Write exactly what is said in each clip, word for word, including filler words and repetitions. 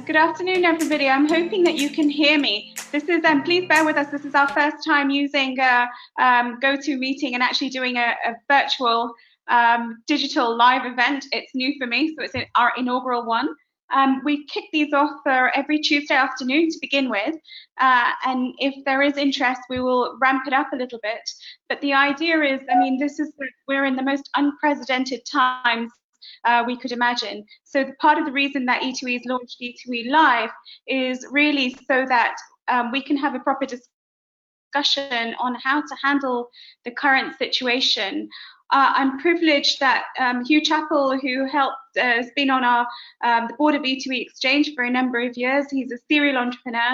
Um, good afternoon, everybody. I'm hoping that you can hear me. This is, um, please bear with us, this is our first time using uh, um, GoToMeeting and actually doing a, a virtual um, digital live event. It's new for me, so it's our inaugural one. Um, we kick these off for every Tuesday afternoon to begin with, uh, and if there is interest, we will ramp it up a little bit. But the idea is, I mean, this is, we're in the most unprecedented times Uh, we could imagine. So the part of the reason that E two E has launched E two E Live is really so that um, we can have a proper discussion on how to handle the current situation. Uh, I'm privileged that um, Hugh Chappell, who helped, uh, has been on our um, the board of E two E Exchange for a number of years. He's a serial entrepreneur.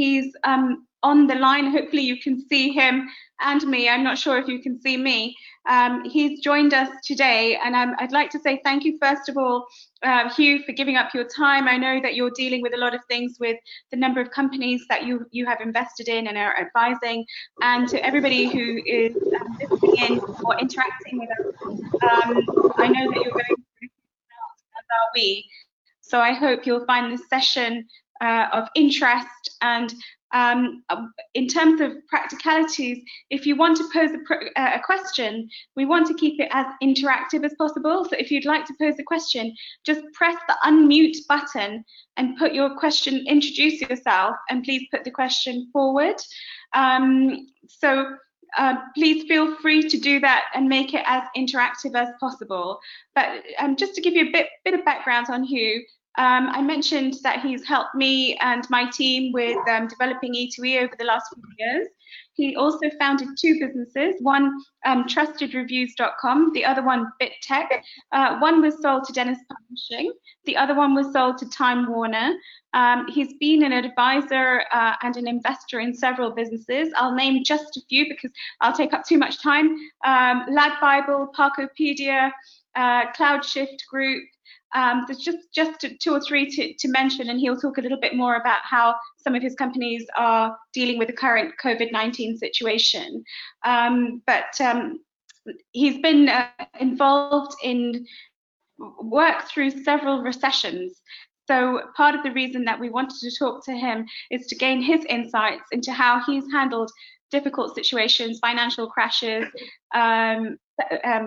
He's um, on the line. Hopefully you can see him and me. I'm not sure if you can see me. Um, he's joined us today, and um, I'd like to say thank you, first of all, uh, Hugh, for giving up your time. I know that you're dealing with a lot of things with the number of companies that you, you have invested in and are advising, and to everybody who is um, listening in or interacting with us, um, I know that you're going through, as are we. So I hope you'll find this session uh, of interest. And Um, in terms of practicalities, if you want to pose a, pr a question, we want to keep it as interactive as possible. So if you'd like to pose a question, just press the unmute button and put your question, introduce yourself, and please put the question forward. Um, so uh, please feel free to do that and make it as interactive as possible. But um, just to give you a bit, bit of background on Hugh, Um, I mentioned that he's helped me and my team with um, developing E two E over the last few years. He also founded two businesses, one um, trusted reviews dot com, the other one BitTech. Uh, one was sold to Dennis Publishing, the other one was sold to Time Warner. Um, he's been an advisor uh, and an investor in several businesses. I'll name just a few because I'll take up too much time. Um, Lagbible, Parkopedia, uh, Cloudshift Group. Um, there's just, just two or three to, to mention, and he'll talk a little bit more about how some of his companies are dealing with the current COVID nineteen situation. Um, but um, he's been uh, involved in work through several recessions. So part of the reason that we wanted to talk to him is to gain his insights into how he's handled difficult situations, financial crashes, um, um,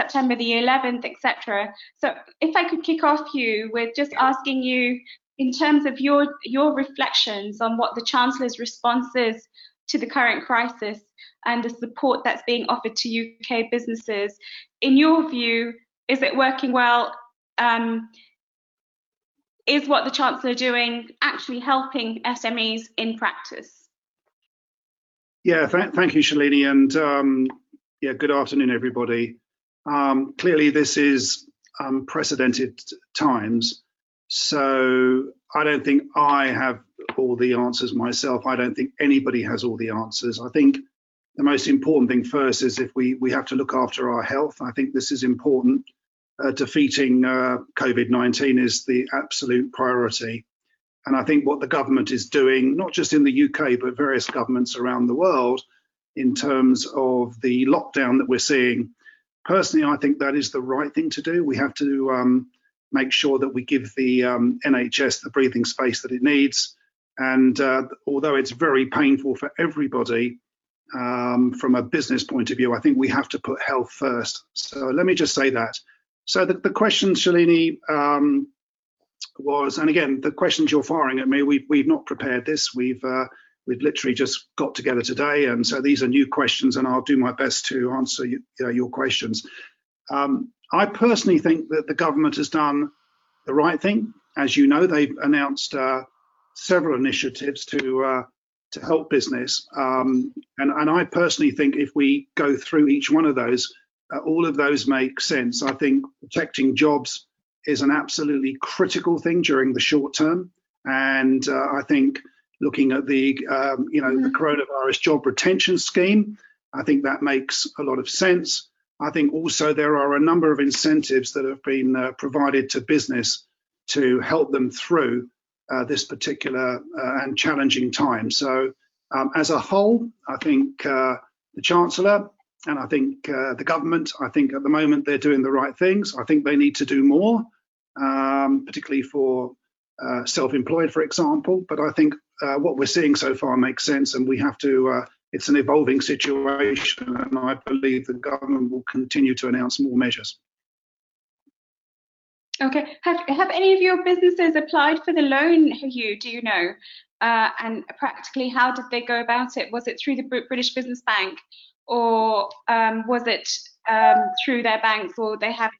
September the eleventh, et cetera. So if I could kick off, Hugh, with just asking you in terms of your your reflections on what the Chancellor's response is to the current crisis and the support that's being offered to U K businesses. In your view, is it working well? Um, is what the Chancellor doing actually helping S M Es in practice? Yeah, th thank you, Shalini, and um, yeah, good afternoon, everybody. Um, clearly, this is unprecedented times, so I don't think I have all the answers myself. I don't think anybody has all the answers. I think the most important thing first is if we, we have to look after our health. I think this is important. Uh, defeating uh, COVID nineteen is the absolute priority. And I think what the government is doing, not just in the U K, but various governments around the world, in terms of the lockdown that we're seeing, personally, I think that is the right thing to do. We have to um, make sure that we give the um, N H S the breathing space that it needs. And uh, although it's very painful for everybody, um, from a business point of view, I think we have to put health first. So let me just say that. So the, the question, Shalini, um, was, and again, the questions you're firing at me, we've, we've not prepared this. We've, uh, we've literally just got together today, and so these are new questions, and I'll do my best to answer you, you know, your questions. Um, I personally think that the government has done the right thing. As you know, they've announced uh, several initiatives to uh, to help business, um, and, and I personally think if we go through each one of those, uh, all of those make sense. I think protecting jobs is an absolutely critical thing during the short term, and uh, I think looking at the, um, you know, the coronavirus job retention scheme, I think that makes a lot of sense. I think also there are a number of incentives that have been uh, provided to business to help them through uh, this particular uh, and challenging time. So um, as a whole, I think uh, the Chancellor and I think uh, the government, I think at the moment they're doing the right things. I think they need to do more, um, particularly for uh, self-employed, for example. But I think uh, what we're seeing so far makes sense, and we have to, uh, it's an evolving situation, and I believe the government will continue to announce more measures. Okay. Have, have any of your businesses applied for the loan, Hugh, do you know? Uh, and practically, how did they go about it? Was it through the British Business Bank, or um, was it um, through their banks, or they haven't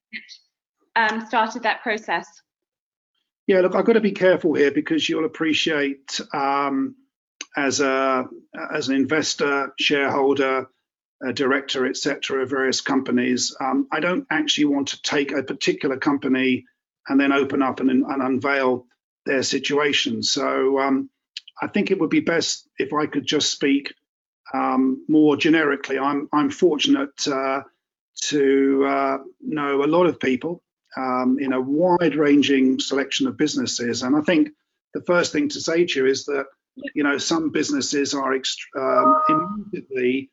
um, started that process? Yeah, look, I've got to be careful here, because you'll appreciate um, as a as an investor, shareholder, a director, et cetera, of various companies, um, I don't actually want to take a particular company and then open up and, and unveil their situation. So um, I think it would be best if I could just speak um, more generically. I'm, I'm fortunate uh, to uh, know a lot of people um, in a wide-ranging selection of businesses, and I think the first thing to say to you is that, you know, some businesses are um, immediately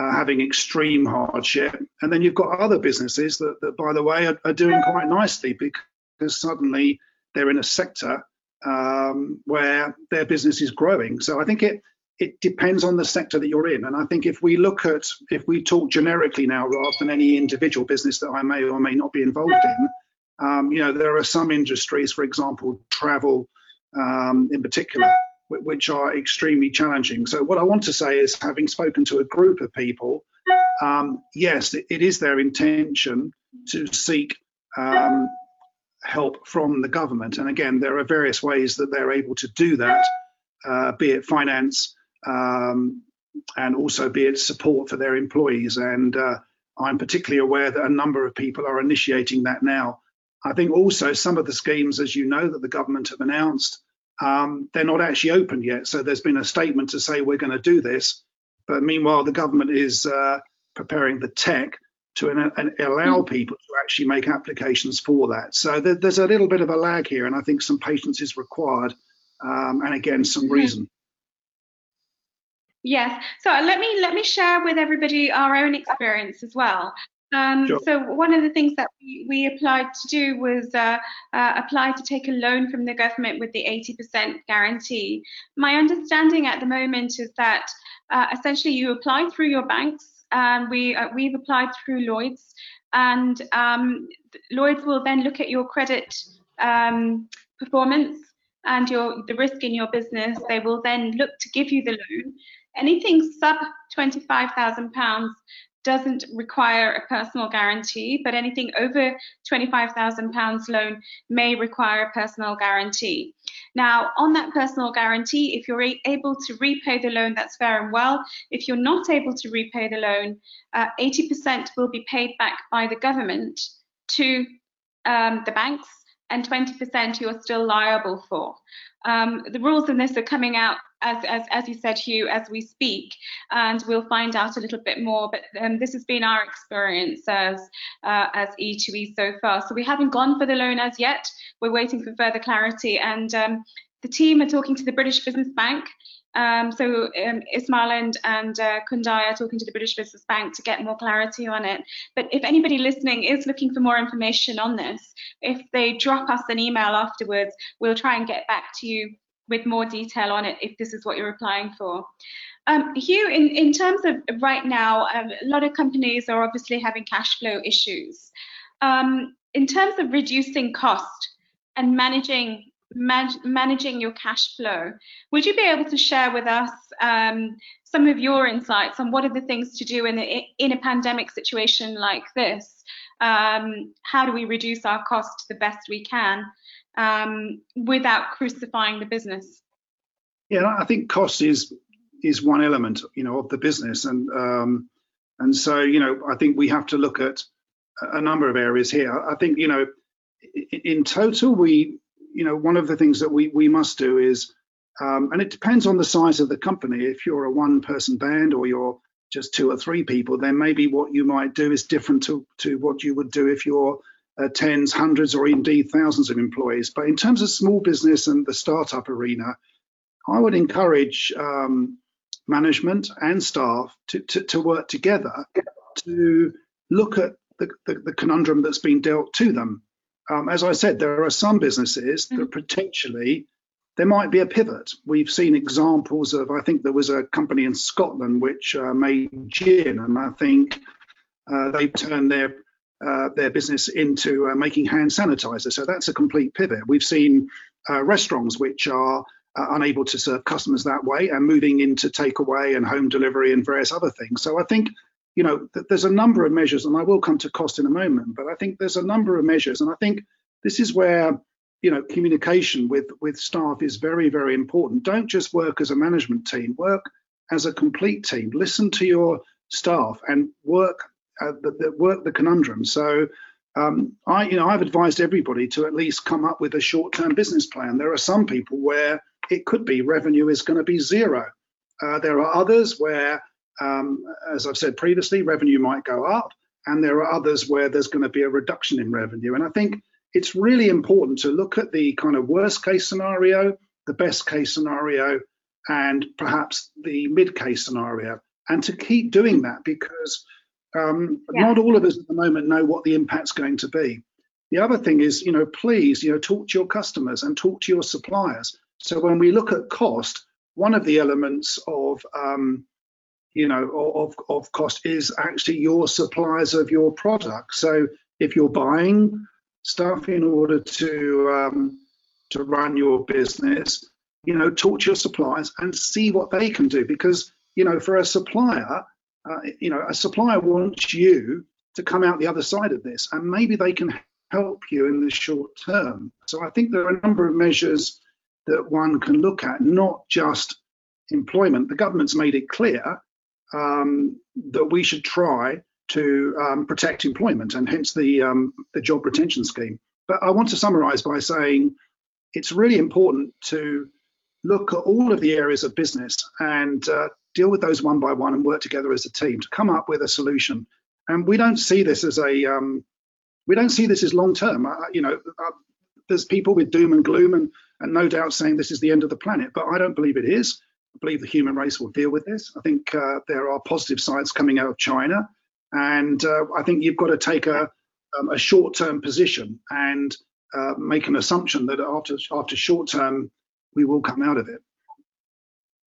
Uh, having extreme hardship, and then you've got other businesses that, that by the way, are, are doing quite nicely, because suddenly they're in a sector um, where their business is growing. So I think it it depends on the sector that you're in, and I think if we look at, if we talk generically now rather than any individual business that I may or may not be involved in, um, you know, there are some industries, for example, travel um, in particular, which are extremely challenging. So what I want to say is, having spoken to a group of people, um, yes, it, it is their intention to seek um, help from the government. And again, there are various ways that they're able to do that, uh, be it finance um, and also be it support for their employees. And uh, I'm particularly aware that a number of people are initiating that now. I think also some of the schemes, as you know, that the government have announced, Um, they're not actually open yet. So there's been a statement to say we're going to do this, but meanwhile the government is uh, preparing the tech to an, an allow people to actually make applications for that. So th there's a little bit of a lag here, and I think some patience is required, um, and again, some reason. Yes. So let me let me share with everybody our own experience as well. Um, sure. So one of the things that we, we applied to do was uh, uh, apply to take a loan from the government with the eighty percent guarantee. My understanding at the moment is that uh, essentially you apply through your banks, and we, uh, we've applied through Lloyds, and um, Lloyds will then look at your credit um, performance and your, the risk in your business. They will then look to give you the loan. Anything sub twenty-five thousand pounds doesn't require a personal guarantee, but anything over twenty-five thousand pounds loan may require a personal guarantee. Now, on that personal guarantee, if you're able to repay the loan, that's fair and well. If you're not able to repay the loan, uh, eighty percent will be paid back by the government to um, the banks, and twenty percent you're still liable for. Um, the rules in this are coming out, as, as, as you said, Hugh, as we speak, and we'll find out a little bit more, but um, this has been our experience as, uh, as E two E so far. So we haven't gone for the loan as yet. We're waiting for further clarity, and um, the team are talking to the British Business Bank. Um, so um, Ismail and, and uh, Kundai are talking to the British Business Bank to get more clarity on it. But if anybody listening is looking for more information on this, if they drop us an email afterwards, we'll try and get back to you with more detail on it if this is what you're applying for. Um, Hugh, in, in terms of right now, um, a lot of companies are obviously having cash flow issues. Um, in terms of reducing cost and managing managing your cash flow, would you be able to share with us um, some of your insights on what are the things to do in a, in a pandemic situation like this? Um, how do we reduce our cost the best we can um, without crucifying the business? Yeah, I think cost is is one element, you know, of the business, and um, and so, you know, I think we have to look at a number of areas here. I think, you know, in total we you know, one of the things that we, we must do is, um, and it depends on the size of the company. If you're a one-person band or you're just two or three people, then maybe what you might do is different to, to what you would do if you're uh, tens, hundreds, or indeed thousands of employees. But in terms of small business and the startup arena, I would encourage um, management and staff to, to, to work together to look at the, the, the conundrum that's been dealt to them. um, as I said, there are some businesses mm-hmm. that potentially there might be a pivot. We've seen examples of, I think there was a company in Scotland which uh, made gin, and I think uh, they turned their uh, their business into uh, making hand sanitizer. So that's a complete pivot. We've seen uh, restaurants which are uh, unable to serve customers that way and moving into takeaway and home delivery and various other things. So I think, you know, th- there's a number of measures, and I will come to cost in a moment, but I think there's a number of measures. And I think this is where, you know, communication with, with staff is very, very important. Don't just work as a management team, work as a complete team. Listen to your staff and work uh, the, the work the conundrum. So, um, I, you know, I've advised everybody to at least come up with a short-term business plan. There are some people where it could be revenue is going to be zero. Uh, there are others where, um, as I've said previously, revenue might go up, and there are others where there's going to be a reduction in revenue. And I think it's really important to look at the kind of worst case scenario, the best case scenario, and perhaps the mid case scenario, and to keep doing that, because um, yeah. not all of us at the moment know what the impact's going to be. The other thing is, you know, please, you know, talk to your customers and talk to your suppliers. So when we look at cost, one of the elements of, um, you know, of, of cost is actually your suppliers of your product. So if you're buying stuff in order to um, to run your business, you know, talk to your suppliers and see what they can do, because, you know, for a supplier, uh, you know, a supplier wants you to come out the other side of this, and maybe they can help you in the short term. So I think there are a number of measures that one can look at, not just employment. The government's made it clear um, that we should try to um, protect employment, and hence the um, the job retention scheme. But I want to summarise by saying it's really important to look at all of the areas of business and uh, deal with those one by one and work together as a team to come up with a solution. And we don't see this as a um, we don't see this as long term. Uh, you know, uh, there's people with doom and gloom and and no doubt saying this is the end of the planet, but I don't believe it is. I believe the human race will deal with this. I think uh, there are positive sides coming out of China. And uh, I think you've got to take a, um, a short-term position and uh, make an assumption that after after short-term, we will come out of it.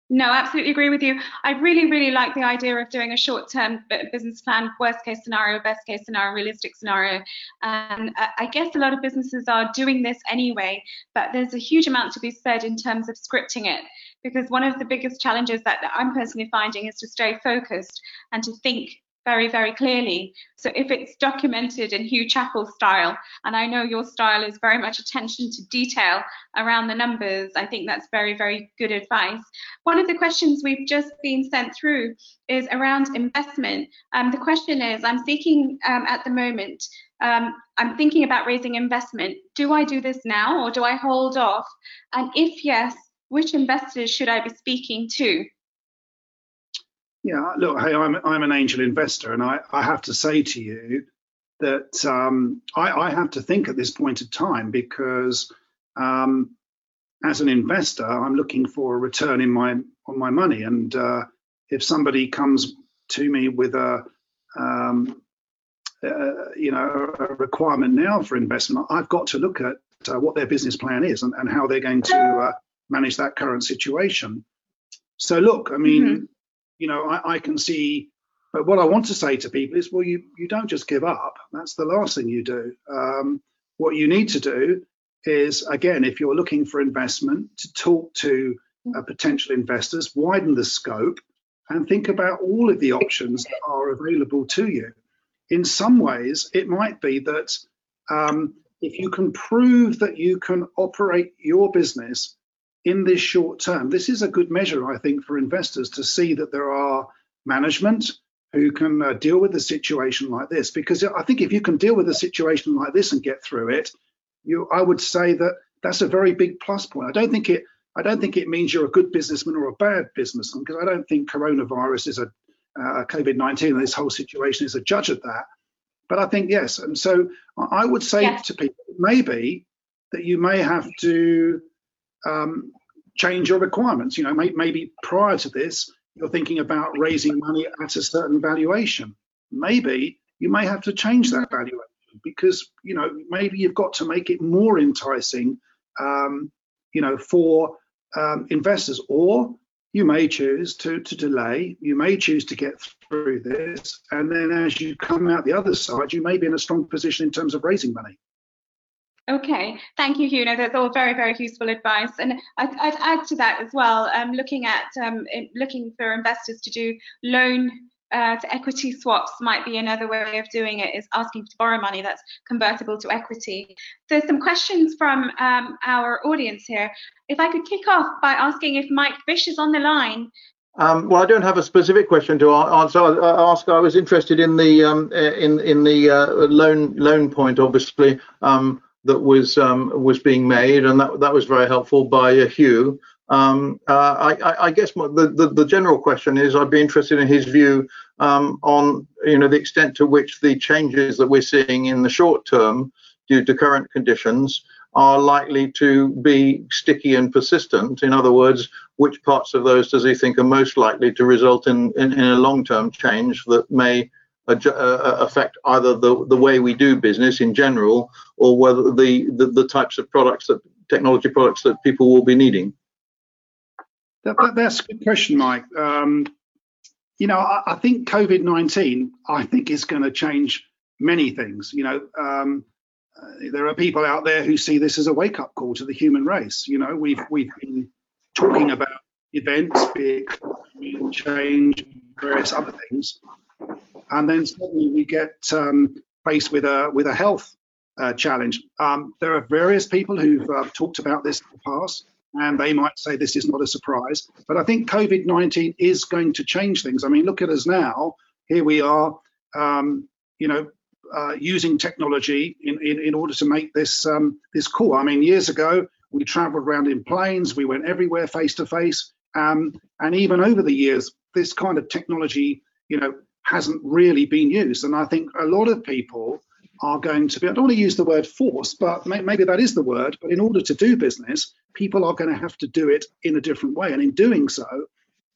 No, absolutely agree with you. I really, really like the idea of doing a short-term business plan, worst-case scenario, best-case scenario, realistic scenario. And um, I guess a lot of businesses are doing this anyway, but there's a huge amount to be said in terms of scripting it, because one of the biggest challenges that, that I'm personally finding is to stay focused and to think very, very clearly. So if it's documented in Hugh Chappell style, and I know your style is very much attention to detail around the numbers, I think that's very, very good advice. One of the questions we've just been sent through is around investment. Um, the question is, I'm thinking um, at the moment, um, I'm thinking about raising investment. Do I do this now, or do I hold off? And if yes, which investors should I be speaking to? Yeah, look, hey, I'm I'm an angel investor, and I, I have to say to you that um, I, I have to think at this point of time, because um, as an investor, I'm looking for a return in my on my money. And uh, if somebody comes to me with a um, uh, you know a requirement now for investment, I've got to look at uh, what their business plan is and, and how they're going to uh, manage that current situation. So look, I mean. Mm-hmm. You know, I, I can see, but what I want to say to people is, well, you, you don't just give up. That's the last thing you do. Um, what you need to do is, again, if you're looking for investment, to talk to uh, potential investors, widen the scope, and think about all of the options that are available to you. In some ways, it might be that um, if you can prove that you can operate your business in this short term, this is a good measure, I think, for investors to see that there are management who can uh, deal with a situation like this. Because I think if you can deal with a situation like this and get through it, you, I would say that that's a very big plus point. I don't think it, I don't think it means you're a good businessman or a bad businessman, because I don't think coronavirus is a uh, COVID nineteen. This whole situation is a judge of that. But I think yes, and so I would say yes. to people maybe that you may have to. Um, change your requirements. You know, may, maybe prior to this, you're thinking about raising money at a certain valuation. Maybe you may have to change that valuation. because, you know, maybe you've got to make it more enticing, um, you know, for um, investors, or you may choose to, to delay, you may choose to get through this, and then as you come out the other side, you may be in a strong position in terms of raising money. Okay, thank you, Hugh. No, that's all very, very useful advice. And I'd, I'd add to that as well, um, looking at um, looking for investors to do loan uh, to equity swaps might be another way of doing it, is asking to borrow money that's convertible to equity. There's some questions from um, our audience here. If I could kick off by asking if Mike Fish is on the line. Um, well, I don't have a specific question to answer. I ask. I was interested in the um, in in the uh, loan loan point, obviously. Um, that was um, was being made, and that that was very helpful by uh, Hugh. Um, uh, I, I, I guess the, the the general question is, I'd be interested in his view um, on you know the extent to which the changes that we're seeing in the short term due to current conditions are likely to be sticky and persistent. In other words, which parts of those does he think are most likely to result in in, in a long-term change that may affect either the the way we do business in general, or whether the, the the types of products, that technology products that people will be needing? That, that, that's a good question, Mike. Um, you know, I, I think COVID nineteen, I think, is going to change many things. You know, um, there are people out there who see this as a wake-up call to the human race. You know, we've we've been talking about events, big change, various other things. And then suddenly we get um, faced with a with a health uh, challenge. Um, there are various people who've uh, talked about this in the past, and they might say this is not a surprise. But I think COVID nineteen is going to change things. I mean, look at us now. Here we are, um, you know, uh, using technology in, in in order to make this um, this call. I mean, years ago we travelled around in planes, we went everywhere face to face, um, and even over the years, this kind of technology, you know, hasn't really been used. And I think a lot of people are going to be, I don't want to use the word force, but maybe that is the word, but in order to do business, people are going to have to do it in a different way. And in doing so,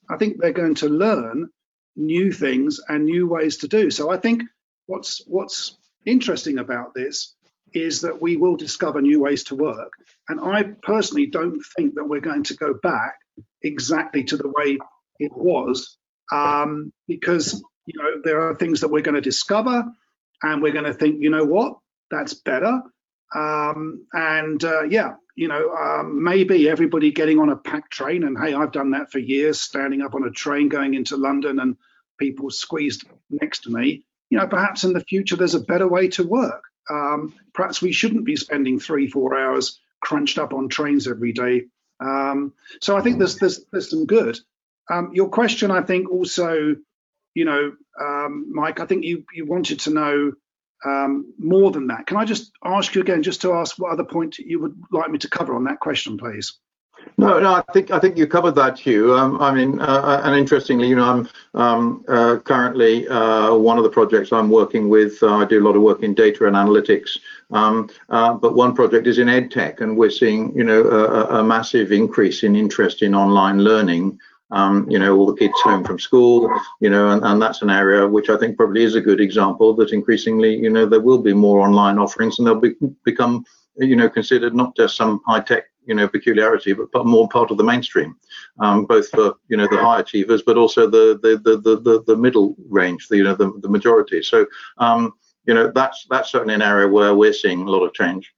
I think they're going to learn new things and new ways to do. So I think what's what's interesting about this is that we will discover new ways to work. And I personally don't think that we're going to go back exactly to the way it was, um, because you know, there are things that we're going to discover, and we're going to think, you know what, that's better. Um, and uh, yeah, you know, um, maybe everybody getting on a packed train, and hey, I've done that for years, standing up on a train going into London and people squeezed next to me. You know, perhaps in the future there's a better way to work. Um, perhaps we shouldn't be spending three, four hours crunched up on trains every day. Um, so I think there's there's, there's some good. Um, your question, I think, also, you know, um, Mike, I think you, you wanted to know um, more than that. Can I just ask you again, just to ask what other point you would like me to cover on that question, please? No, no, I think I think you covered that, Hugh. Um, I mean, uh, and interestingly, you know, I'm um, uh, currently uh, one of the projects I'm working with. Uh, I do a lot of work in data and analytics, um, uh, but one project is in edtech, and we're seeing, you know, a, a massive increase in interest in online learning. Um, you know, all the kids home from school, you know, and, and that's an area which I think probably is a good example that increasingly, you know, there will be more online offerings, and they'll be, become, you know, considered not just some high tech, you know, peculiarity, but, but more part of the mainstream, um, both for, you know, the high achievers, but also the the the the, the, the middle range, the, you know, the, the majority. So, um, you know, that's that's certainly an area where we're seeing a lot of change.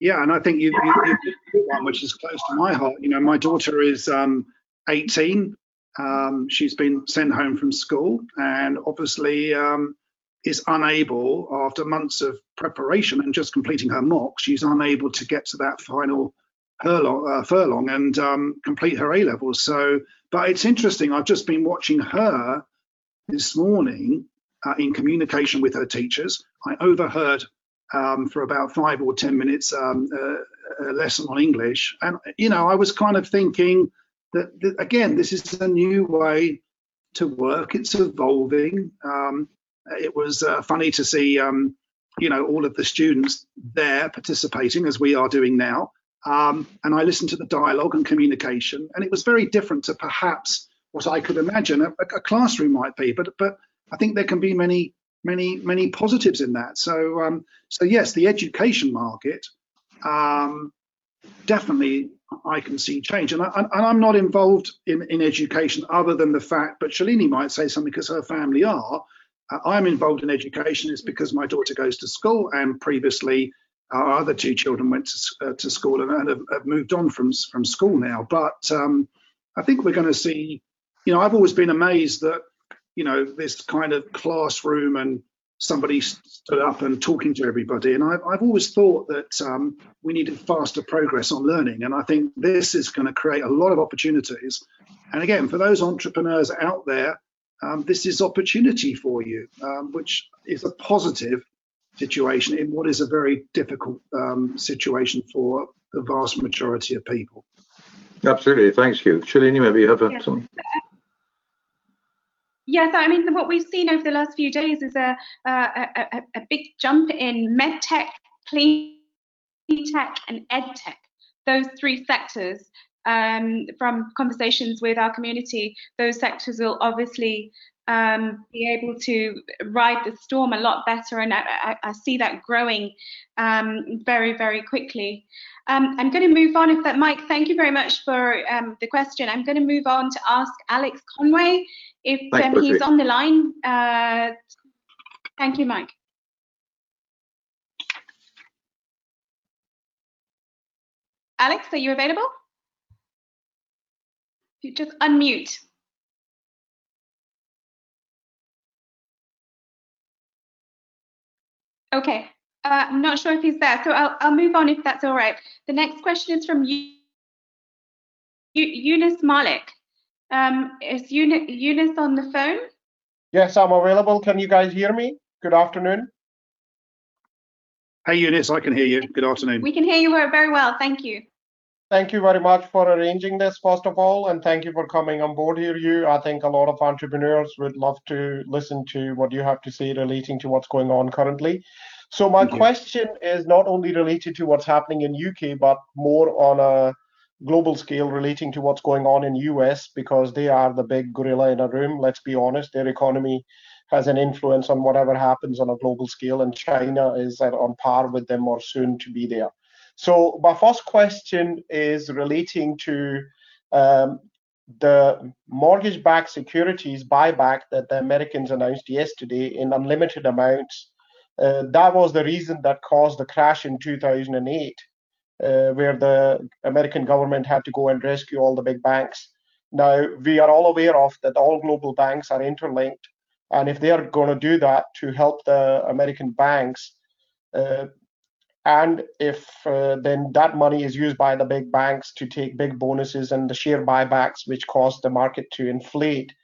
Yeah, and I think you've you, you one which is close to my heart. You know, my daughter is Um, eighteen, um, she's been sent home from school, and obviously um, is unable, after months of preparation and just completing her mock, she's unable to get to that final furlong, uh, furlong and um, complete her A-levels. So, but it's interesting, I've just been watching her this morning uh, in communication with her teachers. I overheard um, for about five or ten minutes um, a, a lesson on English, and you know, I was kind of thinking, That, that again, this is a new way to work. It's evolving. Um, it was uh, funny to see, um, you know, all of the students there participating as we are doing now. Um, and I listened to the dialogue and communication, and it was very different to perhaps what I could imagine a, a classroom might be. But but I think there can be many many many positives in that. So um, so yes, the education market um, definitely I can see change, and, I, and I'm not involved in, in education other than the fact, but Shalini might say something because her family are. Uh, I'm involved in education is because my daughter goes to school, and previously our other two children went to, uh, to school and, and have, have moved on from from school now. But um, I think we're going to see, you know, I've always been amazed that, you know, this kind of classroom and somebody stood up and talking to everybody. And I've, I've always thought that um, we needed faster progress on learning. And I think this is going to create a lot of opportunities. And again, for those entrepreneurs out there, um, this is opportunity for you, um, which is a positive situation in what is a very difficult um, situation for the vast majority of people. Absolutely. Thanks, Hugh. Shalini, maybe you have a, yeah. something. Yes, I mean, what we've seen over the last few days is a, a, a, a big jump in med tech, clean tech and ed tech, those three sectors. Um, from conversations with our community, those sectors will obviously um, be able to ride the storm a lot better, and I, I see that growing um, very, very quickly. Um, I'm going to move on, if that, Mike, thank you very much for um, the question. I'm going to move on to ask Alex Conway if um, Thanks, he's on the line. Uh, thank you, Mike. Alex, are you available? You just unmute. Okay, uh, I'm not sure if he's there, so I'll, I'll move on if that's all right. The next question is from you, you, Eunice Malik. Um, is Eunice, Eunice on the phone? Yes, I'm available. Can you guys hear me? Good afternoon. Hey, Eunice, I can hear you. Good afternoon. We can hear you very well. Thank you. Thank you very much for arranging this, first of all, and thank you for coming on board here, Hugh. I think a lot of entrepreneurs would love to listen to what you have to say relating to what's going on currently. So my thank question you. Is not only related to what's happening in U K, but more on a global scale relating to what's going on in U S, because they are the big gorilla in a room. Let's be honest, their economy has an influence on whatever happens on a global scale, and China is at, on par with them or soon to be there. So my first question is relating to um, the mortgage-backed securities buyback that the Americans announced yesterday in unlimited amounts. Uh, that was the reason that caused the crash in two thousand eight, uh, where the American government had to go and rescue all the big banks. Now, we are all aware of that all global banks are interlinked, and if they are going to do that to help the American banks, uh, and if uh, then that money is used by the big banks to take big bonuses and the share buybacks, which cause the market to inflate,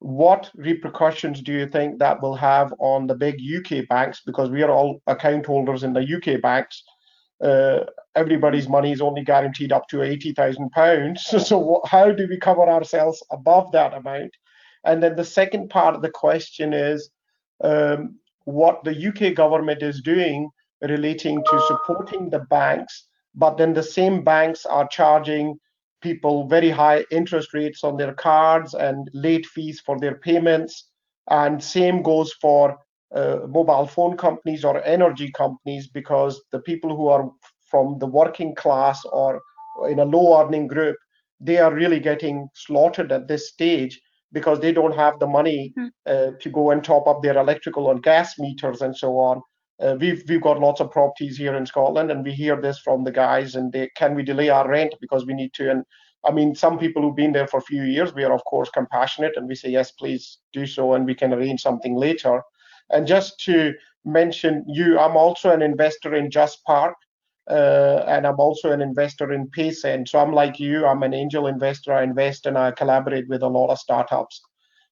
what repercussions do you think that will have on the big U K banks? Because we are all account holders in the U K banks. Uh, everybody's money is only guaranteed up to eighty thousand pounds. So, so how do we cover ourselves above that amount? And then the second part of the question is um, what the U K government is doing relating to supporting the banks, but then the same banks are charging people very high interest rates on their cards and late fees for their payments. And same goes for uh, mobile phone companies or energy companies, because the people who are from the working class or in a low earning group, they are really getting slaughtered at this stage because they don't have the money uh, to go and top up their electrical and gas meters and so on. Uh, we've, we've got lots of properties here in Scotland, and we hear this from the guys, and they can we delay our rent because we need to. And I mean, some people who've been there for a few years, we are, of course, compassionate, and we say, yes, please do so, and we can arrange something later. And just to mention you, I'm also an investor in Just Park, uh, and I'm also an investor in Paysend. So I'm like you, I'm an angel investor. I invest and I collaborate with a lot of startups.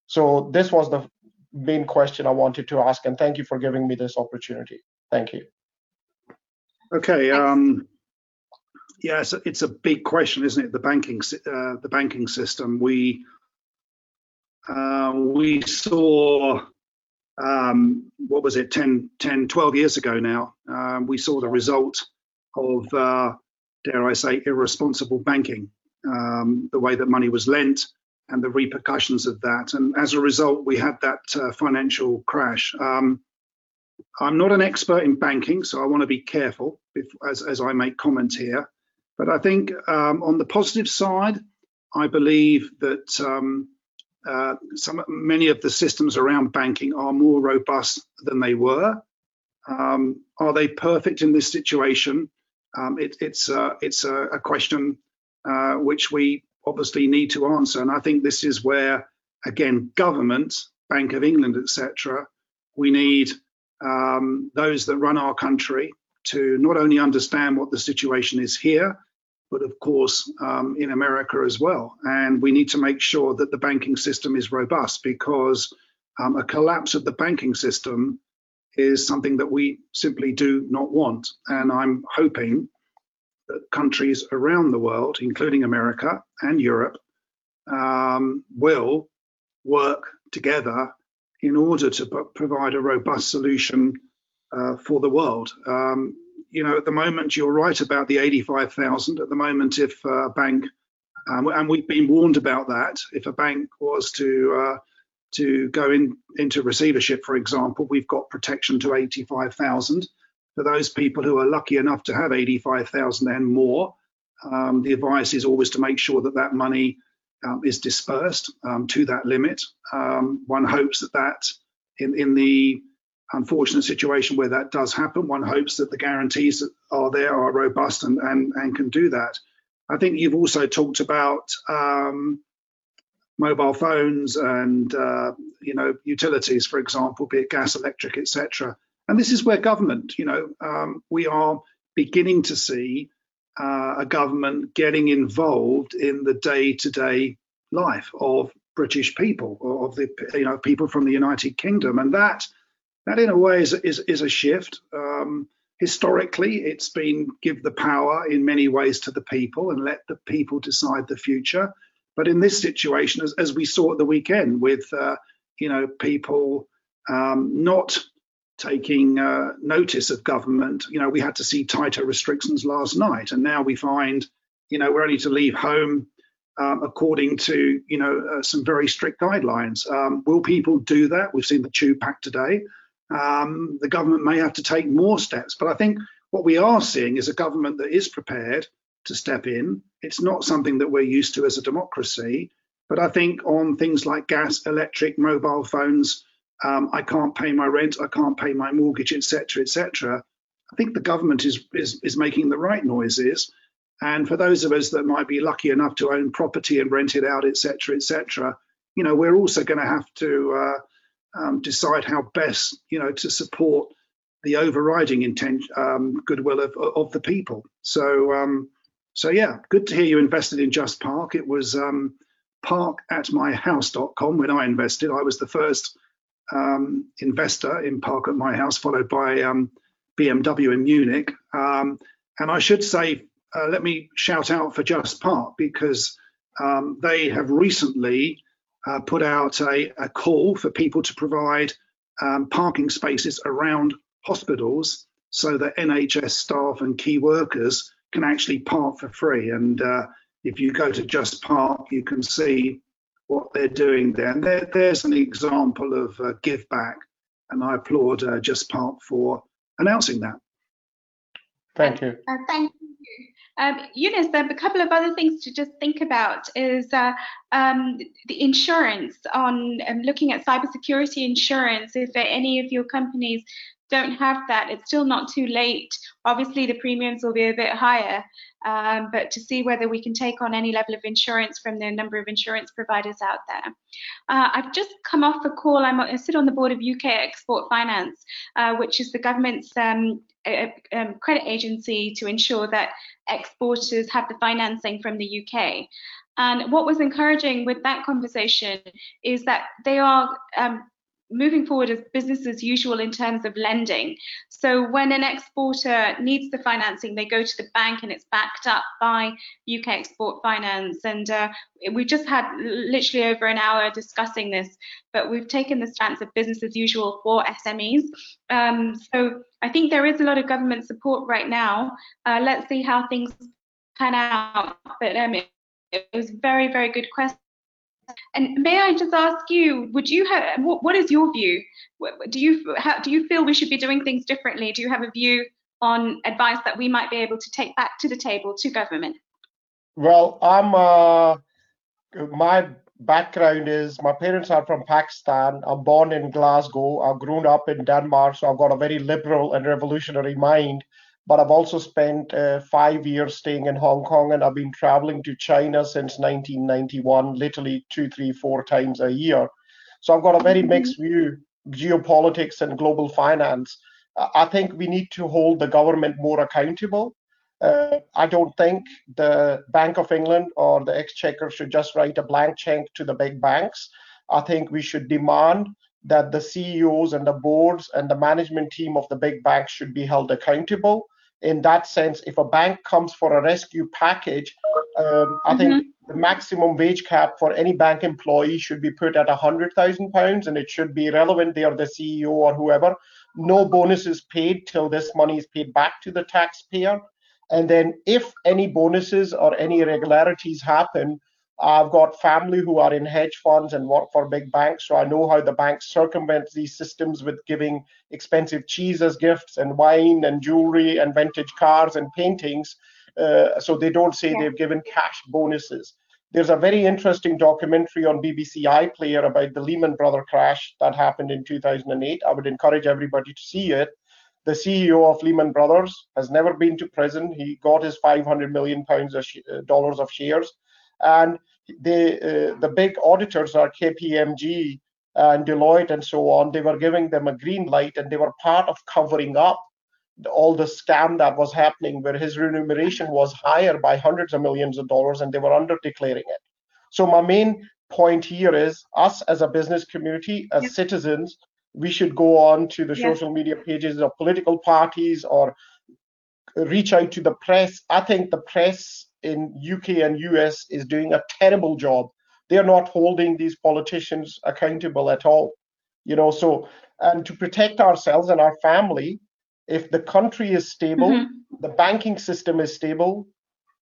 So this was the main question I wanted to ask, and thank you for giving me this opportunity. Thank you. Okay. Um, yeah, it's a, it's a big question, isn't it? The banking, uh, the banking system. We uh, we saw um, what was it, ten, ten, twelve years ago now. Um, we saw the result of uh, dare I say irresponsible banking, um, the way that money was lent, and the repercussions of that. And as a result, we had that uh, financial crash. Um, I'm not an expert in banking, so I want to be careful if, as, as I make comments here. But I think um, on the positive side, I believe that um, uh, some, many of the systems around banking are more robust than they were. Um, are they perfect in this situation? Um, it, it's uh, it's a, a question uh, which we obviously need to answer. And I think this is where, again, government, Bank of England, et cetera, we need um, those that run our country to not only understand what the situation is here, but of course um, in America as well. And we need to make sure that the banking system is robust, because um, a collapse of the banking system is something that we simply do not want. And I'm hoping that countries around the world, including America and Europe, um, will work together in order to p- provide a robust solution uh, for the world. Um, you know, at the moment, you're right about the eighty-five thousand. At the moment, if a bank, um, and we've been warned about that, if a bank was to uh, to go in into receivership, for example, we've got protection to eighty-five thousand. For those people who are lucky enough to have eighty-five thousand and more, um, the advice is always to make sure that that money um, is dispersed um, to that limit. Um, one hopes that that, in, in the unfortunate situation where that does happen, one hopes that the guarantees that are there are robust and, and, and can do that. I think you've also talked about um, mobile phones and uh, you know, utilities, for example, be it gas, electric, et cetera. And this is where government, you know, um, we are beginning to see uh, a government getting involved in the day-to-day life of British people, or of the, you know, people from the United Kingdom, and that that in a way is is, is a shift. Um, historically, it's been give the power in many ways to the people and let the people decide the future. But in this situation, as, as we saw at the weekend, with uh, you know, people um, not taking uh, notice of government, you know, we had to see tighter restrictions last night, and now we find, you know, we're only to leave home um, according to, you know, uh, some very strict guidelines. Um, will people do that? We've seen the Tube Pact today. Um, the government may have to take more steps, but I think what we are seeing is a government that is prepared to step in. It's not something that we're used to as a democracy, but I think on things like gas, electric, mobile phones, Um, I can't pay my rent, I can't pay my mortgage, et cetera, et cetera. I think the government is, is, is making the right noises. And for those of us that might be lucky enough to own property and rent it out, et cetera, et cetera, you know, we're also going to have to uh, um, decide how best, you know, to support the overriding intent, um, goodwill of, of the people. So, um, so yeah, good to hear you invested in Just Park. It was um, Park At My House dot com when I invested. I was the first Um, investor in Park At My House, followed by um, B M W in Munich. Um, and I should say, uh, let me shout out for Just Park, because um, they have recently uh, put out a, a call for people to provide um, parking spaces around hospitals so that N H S staff and key workers can actually park for free. And uh, if you go to Just Park, you can see what they're doing there. And there, there's an example of uh, give back, and I applaud uh, Just Park for announcing that. Thank you. Uh, thank you. Um, Eunice, there are a couple of other things to just think about is uh, um, the insurance on um, looking at cybersecurity insurance. If any of your companies don't have that, it's still not too late. Obviously, the premiums will be a bit higher, um, but to see whether we can take on any level of insurance from the number of insurance providers out there. Uh, I've just come off a call. I'm, I sit on the board of U K Export Finance, uh, which is the government's um, a, um, credit agency to ensure that exporters have the financing from the U K. And what was encouraging with that conversation is that they are um, moving forward as business as usual in terms of lending. So when an exporter needs the financing, they go to the bank and it's backed up by U K Export Finance. And uh, we just had literally over an hour discussing this, but we've taken the stance of business as usual for S M Es. Um, so I think there is a lot of government support right now. Uh, let's see how things pan out. But um, it, it was a very, very good question. And may I just ask you, would you have, what, what is your view? Do you, how, do you feel we should be doing things differently? Do you have a view on advice that we might be able to take back to the table to government? Well, I'm, uh, my background is, my parents are from Pakistan. I'm born in Glasgow. I've grown up in Denmark, so I've got a very liberal and revolutionary mind. But I've also spent uh, five years staying in Hong Kong, and I've been traveling to China since nineteen ninety-one, literally two, three, four times a year. So I've got a very mixed view, geopolitics and global finance. I think we need to hold the government more accountable. Uh, I don't think the Bank of England or the Exchequer should just write a blank check to the big banks. I think we should demand that the C E Os and the boards and the management team of the big banks should be held accountable. In that sense, if a bank comes for a rescue package, um, I mm-hmm. think the maximum wage cap for any bank employee should be put at one hundred thousand pounds, and it should be irrelevant. They are the C E O or whoever. No bonuses paid till this money is paid back to the taxpayer. And then if any bonuses or any irregularities happen, I've got family who are in hedge funds and work for big banks, so I know how the banks circumvent these systems with giving expensive cheese as gifts and wine and jewelry and vintage cars and paintings, uh, so they don't say yeah. they've given cash bonuses. There's a very interesting documentary on B B C iPlayer about the Lehman Brothers crash that happened in two thousand eight. I would encourage everybody to see it. The C E O of Lehman Brothers has never been to prison. He got his five hundred million pounds dollars of shares. And the uh, the big auditors are K P M G and Deloitte and so on. They were giving them a green light, and they were part of covering up the, all the scam that was happening, where his remuneration was higher by hundreds of millions of dollars, and they were under declaring it. So my main point here is, us as a business community, as yes. citizens, we should go on to the yes. social media pages of political parties or reach out to the press. I think the press in U K and U S is doing a terrible job. They are not holding these politicians accountable at all, you know. So, and to protect ourselves and our family, if the country is stable, mm-hmm. the banking system is stable,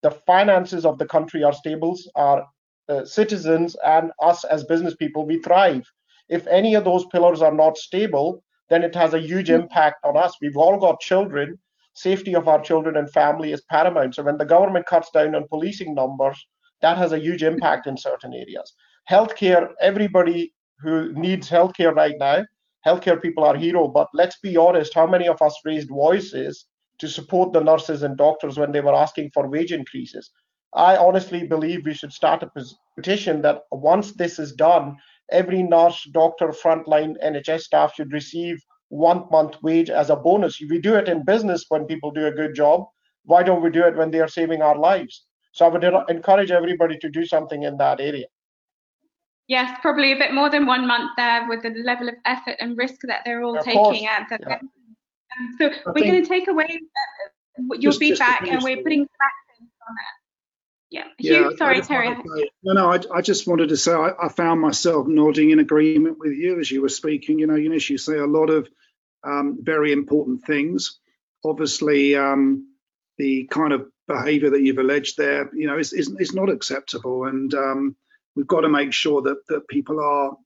the finances of the country are stable, our uh, citizens and us as business people, we thrive. If any of those pillars are not stable, then it has a huge mm-hmm. impact on us. We've all got children. Safety of our children and family is paramount. So when the government cuts down on policing numbers, that has a huge impact in certain areas. Healthcare, everybody who needs healthcare right now, healthcare people are hero, but let's be honest, how many of us raised voices to support the nurses and doctors when they were asking for wage increases? I honestly believe we should start a petition that once this is done, every nurse, doctor, frontline N H S staff should receive one month wage as a bonus. We do it in business when people do a good job. Why don't we do it when they are saving our lives? So I would encourage everybody to do something in that area. Yes, probably a bit more than one month there with the level of effort and risk that they're all of taking course. At the yeah. um, So I we're going to take away uh, your just, feedback just and we're putting back things on that. Yeah, Hugh, yeah, sorry, Terry. No, no, I, I just wanted to say I, I found myself nodding in agreement with you as you were speaking. You know, Eunice, you say a lot of um, very important things. Obviously, um, the kind of behaviour that you've alleged there, you know, is, is, is not acceptable. And um, we've got to make sure that, that people are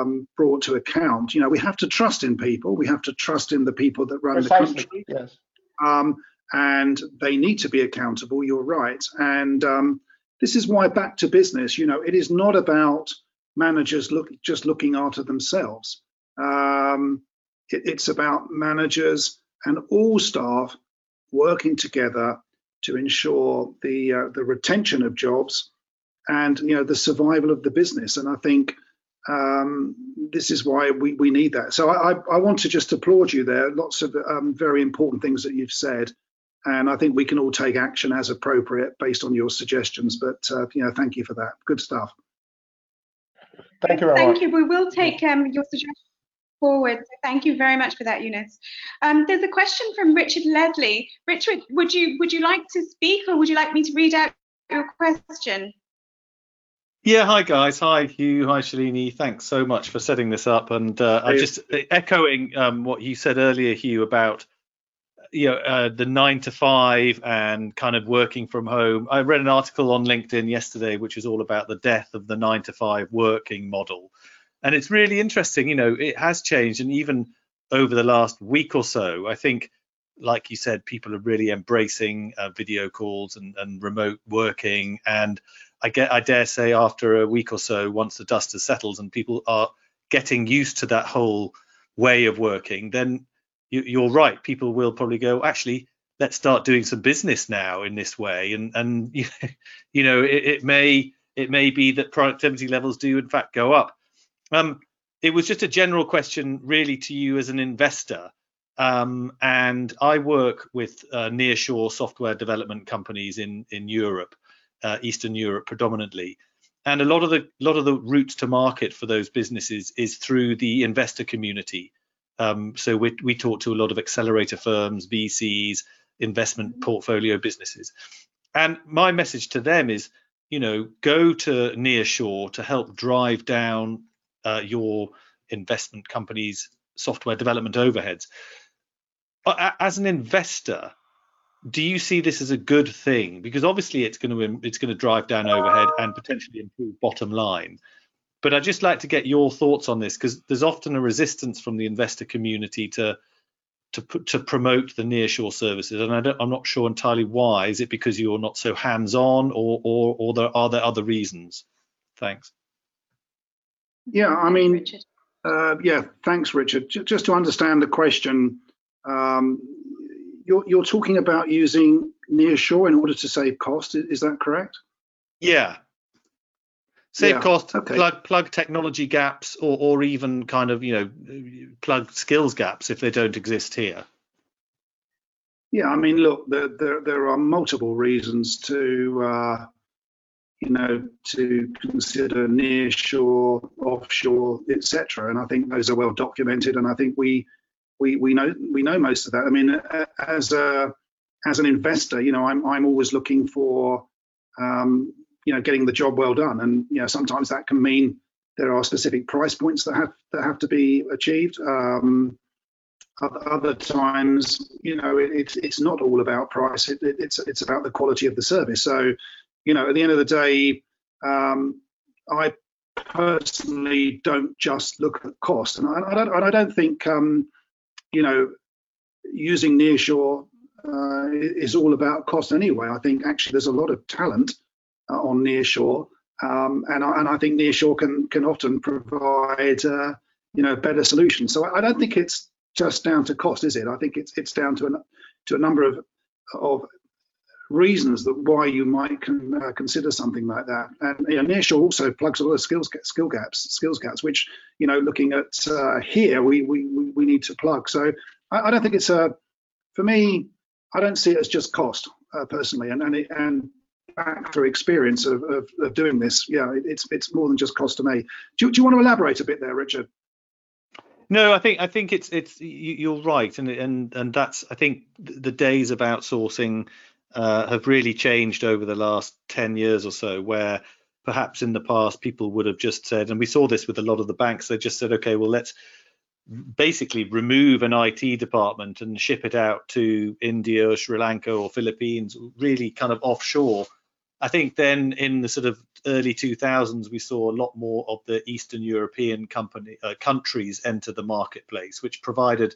um, brought to account. You know, we have to trust in people. We have to trust in the people that run Precisely. The country. Yes. Um, and they need to be accountable, you're right. And um, this is why back to business, you know, it is not about managers look, just looking after themselves. Um, it, it's about managers and all staff working together to ensure the, uh, the retention of jobs and, you know, the survival of the business. And I think um, this is why we, we need that. So I, I want to just applaud you there. Lots of um, very important things that you've said. And I think we can all take action as appropriate based on your suggestions. But, uh, you know, thank you for that. Good stuff. Thank you very much. Thank you. We will take um, your suggestions forward. So thank you very much for that, Eunice. Um, there's a question from Richard Ledley. Richard, would you would you like to speak, or would you like me to read out your question? Yeah, hi guys. Hi Hugh, hi Shalini. Thanks so much for setting this up. And uh, I'm just echoing um, what you said earlier, Hugh, about you know, uh, the nine to five and kind of working from home. I read an article on LinkedIn yesterday, which is all about the death of the nine to five working model. And it's really interesting, you know, it has changed. And even over the last week or so, I think, like you said, people are really embracing uh, video calls and, and remote working. And I get, I dare say after a week or so, once the dust has settled and people are getting used to that whole way of working, then you, you're right. People will probably go, actually, let's start doing some business now in this way. And, and you know, it, it may it may be that productivity levels do, in fact, go up. Um, it was just a general question, really, to you as an investor. Um, and I work with uh, nearshore software development companies in in Europe, uh, Eastern Europe predominantly. And a lot of the lot of the routes to market for those businesses is through the investor community. Um, so we we talk to a lot of accelerator firms, V Cs, investment portfolio businesses. And my message to them is, you know, go to nearshore to help drive down Uh, your investment company's software development overheads. As an investor, do you see this as a good thing? Because obviously it's going to it's going to drive down overhead and potentially improve bottom line. But I'd just like to get your thoughts on this, because there's often a resistance from the investor community to to to promote the nearshore services, and I don't, I'm not sure entirely why. Is it because you're not so hands-on, or or or there, are there other reasons? Thanks. Yeah, I mean, uh, yeah, thanks, Richard. J- just to understand the question, um, you're, you're talking about using nearshore in order to save cost. Is that correct? Yeah. Save yeah. cost, okay. plug, plug technology gaps, or, or even kind of, you know, plug skills gaps if they don't exist here. Yeah, I mean, look, there, there, there are multiple reasons to uh, you know, to consider nearshore, offshore, et cetera, and I think those are well documented. And I think we, we, we know we know most of that. I mean, as a as an investor, you know, I'm I'm always looking for, um, you know, getting the job well done. And you know, sometimes that can mean there are specific price points that have that have to be achieved. Um, other times, you know, it, it's it's not all about price. It, it, it's it's about the quality of the service. So, you know, at the end of the day, um, I personally don't just look at cost, and I, I don't. I don't think, um, you know, using nearshore uh, is all about cost anyway. I think actually there's a lot of talent uh, on nearshore, um, and I, and I think nearshore can can often provide, uh, you know, better solutions. So I, I don't think it's just down to cost, is it? I think it's it's down to an to a number of of reasons that why you might con, uh, consider something like that. And you know, nearshore also plugs a lot of skills skill gaps skills gaps which, you know, looking at uh, here we, we we need to plug. So I, I don't think it's a, for me, I don't see it as just cost uh, personally, and and, it, and back through experience of, of, of doing this, yeah, it, it's it's more than just cost to me. Do, do you want to elaborate a bit there, Richard? No, I think I think it's it's you're right, and and and that's, I think, the days of outsourcing Uh, have really changed over the last ten years or so, where perhaps in the past people would have just said, and we saw this with a lot of the banks, they just said, okay, well, let's basically remove an I T department and ship it out to India or Sri Lanka or Philippines, really kind of offshore. I think then in the sort of early two thousands, we saw a lot more of the Eastern European company uh, countries enter the marketplace, which provided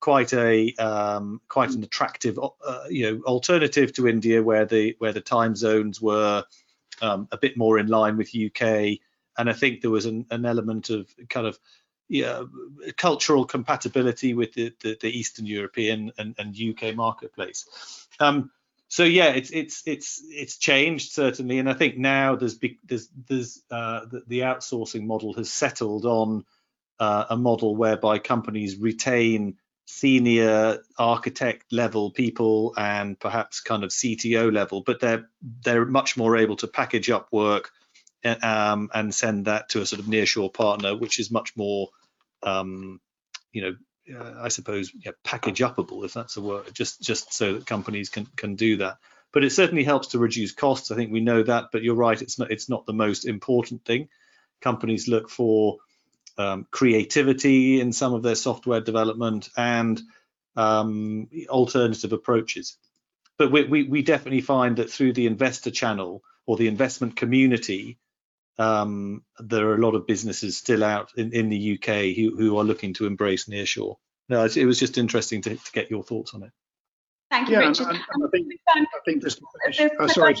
quite a um, quite an attractive uh, you know, alternative to India, where the where the time zones were um, a bit more in line with U K. And I think there was an, an element of kind of yeah cultural compatibility with the the, the Eastern European and, and U K marketplace. Um, So yeah, it's it's it's it's changed certainly, and I think now there's big, there's there's uh, the, the outsourcing model has settled on uh, a model whereby companies retain senior architect level people and perhaps kind of C T O level, but they're they're much more able to package up work and, um, and send that to a sort of nearshore partner, which is much more, um, you know. Uh, I suppose, yeah, package upable, if that's a word, just just so that companies can can do that. But it certainly helps to reduce costs. I think we know that, but you're right, it's not it's not the most important thing. Companies look for um, creativity in some of their software development, and um, alternative approaches. But we, we, we definitely find that through the investor channel or the investment community, um, there are a lot of businesses still out in, in the U K who, who are looking to embrace nearshore. No, it, it was just interesting to, to get your thoughts on it. Thank you, yeah, Richard. And, and I, think, I think just to finish, oh, sorry,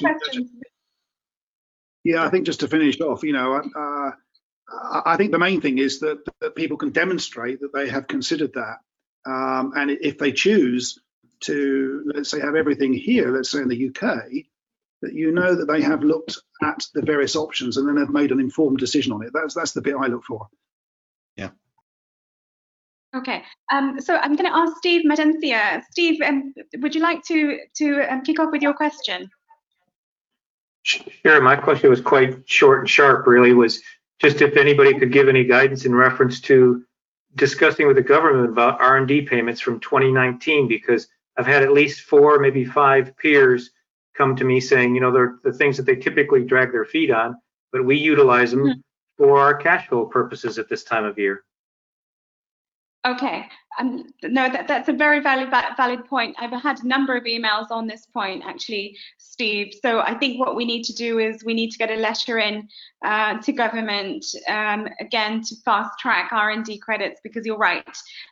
yeah, I think just to finish off, you know, uh, I think the main thing is that, that people can demonstrate that they have considered that, um, and if they choose to, let's say, have everything here, let's say in the U K, that you know that they have looked at the various options and then have made an informed decision on it. That's that's the bit I look for. Yeah. Okay, um, so I'm going to ask Steve Medencia. Steve, um, would you like to to um, kick off with your question? Sure. My question was quite short and sharp. Really, was just if anybody could give any guidance in reference to discussing with the government about R and D payments from twenty nineteen, because I've had at least four, maybe five peers come to me saying, you know, they're the things that they typically drag their feet on, but we utilize them mm-hmm. for our cash flow purposes at this time of year. Okay, um, no, that, that's a very valid, valid point. I've had a number of emails on this point, actually, Steve. So I think what we need to do is we need to get a letter in uh, to government, um, again, to fast track R and D credits, because you're right.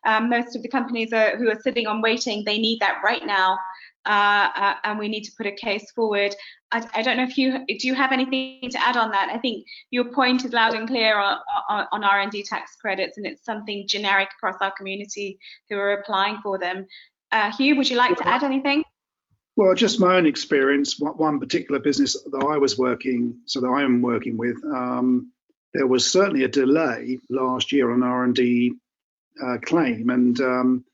Um, most of the companies are, who are sitting on waiting, they need that right now. Uh, uh, and we need to put a case forward. I, I don't know if you do you have anything to add on that. I think your point is loud and clear on, on, on R and D tax credits, and it's something generic across our community who are applying for them. Uh, Hugh, would you like to add anything? Well, just my own experience. One particular business that I was working, so that I am working with, um, there was certainly a delay last year on R and D uh, claim, and um,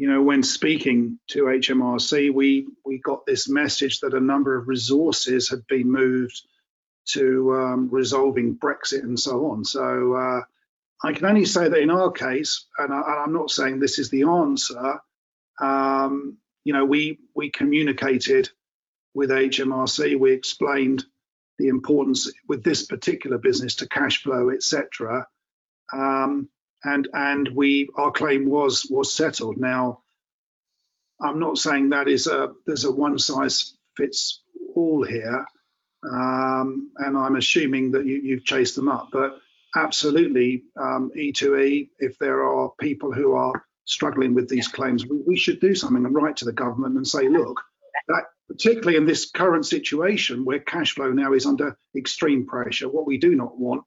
you know, when speaking to H M R C, we, we got this message that a number of resources had been moved to um, resolving Brexit and so on. So uh, I can only say that in our case, and, I, and I'm not saying this is the answer, um, you know, we, we communicated with H M R C, we explained the importance with this particular business to cash flow, et cetera. Um, and and we our claim was was settled. Now I'm not saying that is a there's a one size fits all here, um and I'm assuming that you, you've chased them up, but absolutely, um E two E, if there are people who are struggling with these claims, we, we should do something and write to the government and say, look, that particularly in this current situation where cash flow now is under extreme pressure, what we do not want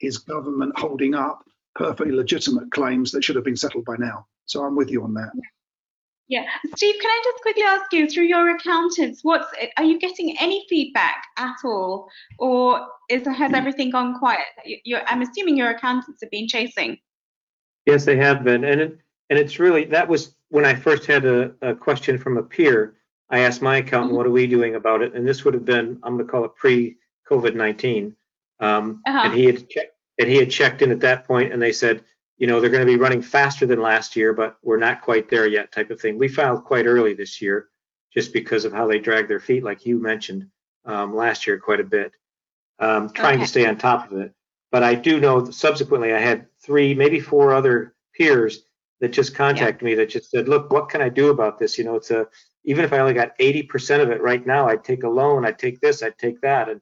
is government holding up perfectly legitimate claims that should have been settled by now. So I'm with you on that. Yeah, Steve, can I just quickly ask you, through your accountants, what's are you getting any feedback at all, or is has everything gone quiet? You're, I'm assuming your accountants have been chasing. Yes, they have been, and it, and it's really that was when I first had a, a question from a peer. I asked my accountant, mm-hmm. "What are we doing about it?" And this would have been, I'm going to call it pre COVID nineteen, um, uh-huh. and he had checked. And he had checked in at that point, and they said, you know, they're going to be running faster than last year, but we're not quite there yet, type of thing. We filed quite early this year, just because of how they dragged their feet, like you mentioned, um, last year quite a bit, um, trying okay. to stay on top of it. But I do know that subsequently I had three, maybe four other peers that just contacted yeah. me that just said, look, what can I do about this? You know, it's a, even if I only got eighty percent of it right now, I'd take a loan, I'd take this, I'd take that. And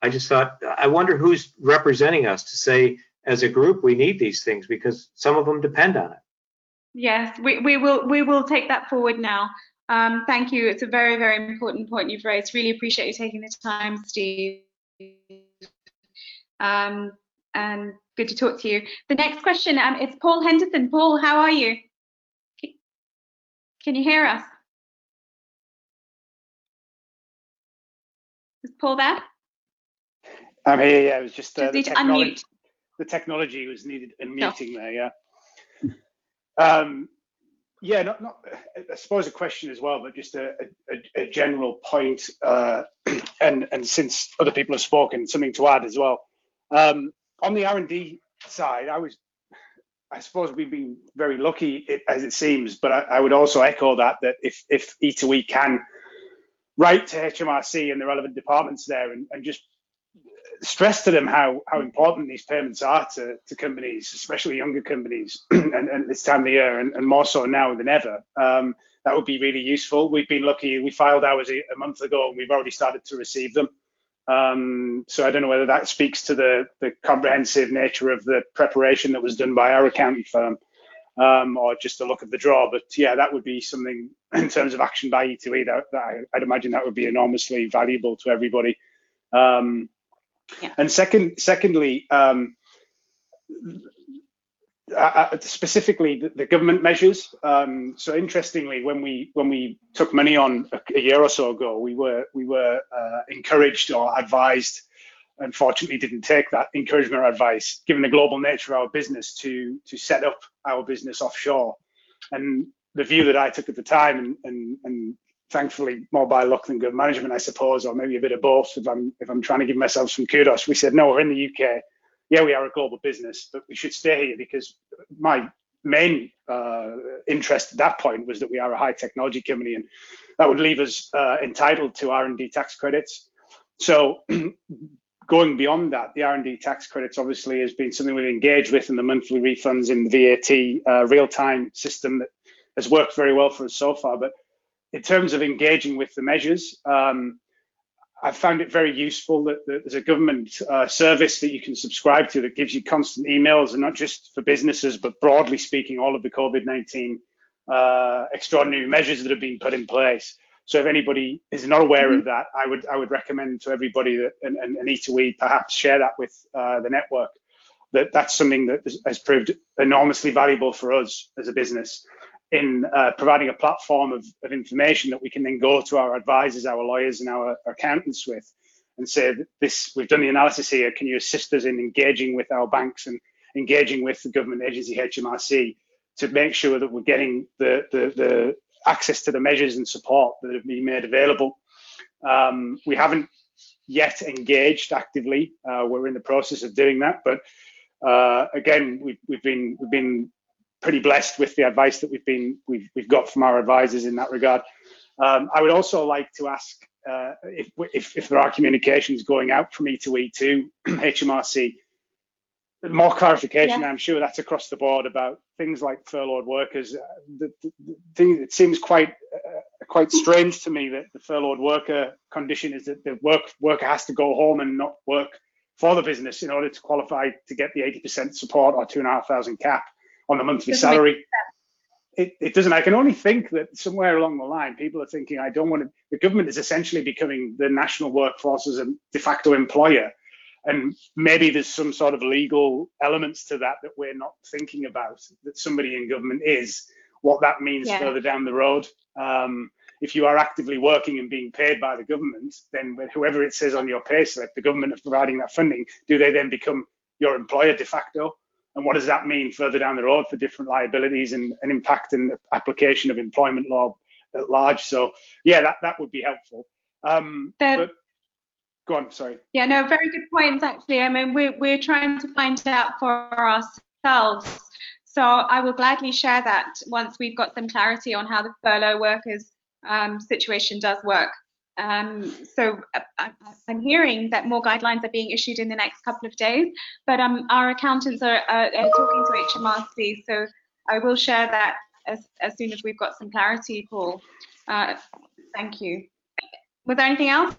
I just thought, I wonder who's representing us to say, as a group, we need these things, because some of them depend on it. Yes, we, we will we will take that forward now. Um, thank you. It's a very, very important point you've raised. Really appreciate you taking the time, Steve. Um, and good to talk to you. The next question, um, it's Paul Henderson. Paul, how are you? Can you hear us? Is Paul there? I'm here, yeah, it was just, uh, the, technology, the technology was needed unmuting no. there, yeah. Um, yeah, not, not, I suppose a question as well, but just a, a, a general point, uh, and, and since other people have spoken, something to add as well. Um, on the R and D side, I was, I suppose we've been very lucky, it, as it seems, but I, I would also echo that, that if, if E two E can write to H M R C and the relevant departments there and, and just stress to them how, how important these payments are to, to companies, especially younger companies, and, and this time of the year, and, and more so now than ever. Um, that would be really useful. We've been lucky. We filed ours a, a month ago, and we've already started to receive them. Um, so I don't know whether that speaks to the, the comprehensive nature of the preparation that was done by our accounting firm, um, or just the look of the draw. But yeah, that would be something in terms of action by E two E that, that I'd imagine that would be enormously valuable to everybody. Um, yeah. And second, secondly, um, I, I, specifically the, the government measures. Um, so interestingly, when we when we took money on a, a year or so ago, we were we were uh, encouraged or advised. Unfortunately, didn't take that encouragement or advice, given the global nature of our business, to to set up our business offshore. And the view that I took at the time, and and, and thankfully more by luck than good management, I suppose, or maybe a bit of both, if I'm if I'm trying to give myself some kudos, we said, no, we're in the U K. Yeah, we are a global business, but we should stay here, because my main uh, interest at that point was that we are a high technology company, and that would leave us uh, entitled to R and D tax credits. So going beyond that, the R and D tax credits obviously has been something we've engaged with in the monthly refunds in the V A T uh, real-time system that has worked very well for us so far. But in terms of engaging with the measures, um, I found it very useful that there's a government uh, service that you can subscribe to that gives you constant emails, and not just for businesses, but broadly speaking, all of the COVID nineteen uh, extraordinary measures that have been put in place. So if anybody is not aware mm-hmm. of that, I would I would recommend to everybody that, and, and, and E two E perhaps share that with uh, the network, that that's something that has proved enormously valuable for us as a business, in uh, providing a platform of, of information that we can then go to our advisors, our lawyers, and our, our accountants with, and say, this, we've done the analysis here, can you assist us in engaging with our banks and engaging with the government agency H M R C to make sure that we're getting the, the, the access to the measures and support that have been made available. Um, we haven't yet engaged actively, uh, we're in the process of doing that, but uh, again, we've, we've been, we've been pretty blessed with the advice that we've been we've we've got from our advisors in that regard. Um, I would also like to ask uh, if, if if there are communications going out from E two E to H M R C, more clarification. Yeah. I'm sure that's across the board about things like furloughed workers. The, the, the thing that seems quite uh, quite strange to me, that the furloughed worker condition is that the work worker has to go home and not work for the business in order to qualify to get the eighty percent support or two and a half thousand cap on the monthly salary. It, it doesn't. I can only think that somewhere along the line, people are thinking, I don't want to, the government is essentially becoming the national workforce as a de facto employer. And maybe there's some sort of legal elements to that that we're not thinking about, that somebody in government is, what that means yeah. further down the road. Um, if you are actively working and being paid by the government, then whoever it says on your pay slip, the government is providing that funding, do they then become your employer de facto? And what does that mean further down the road for different liabilities and, and impact and application of employment law at large? So yeah, that, that would be helpful. Um, the, but, go on, sorry. Yeah, no, very good points actually. I mean, we're, we're trying to find out for ourselves. So I will gladly share that once we've got some clarity on how the furlough workers um, situation does work. Um, so I, I'm hearing that more guidelines are being issued in the next couple of days, but um, our accountants are, are, are talking to H M R C, so I will share that as, as soon as we've got some clarity, Paul. Uh, thank you. Was there anything else?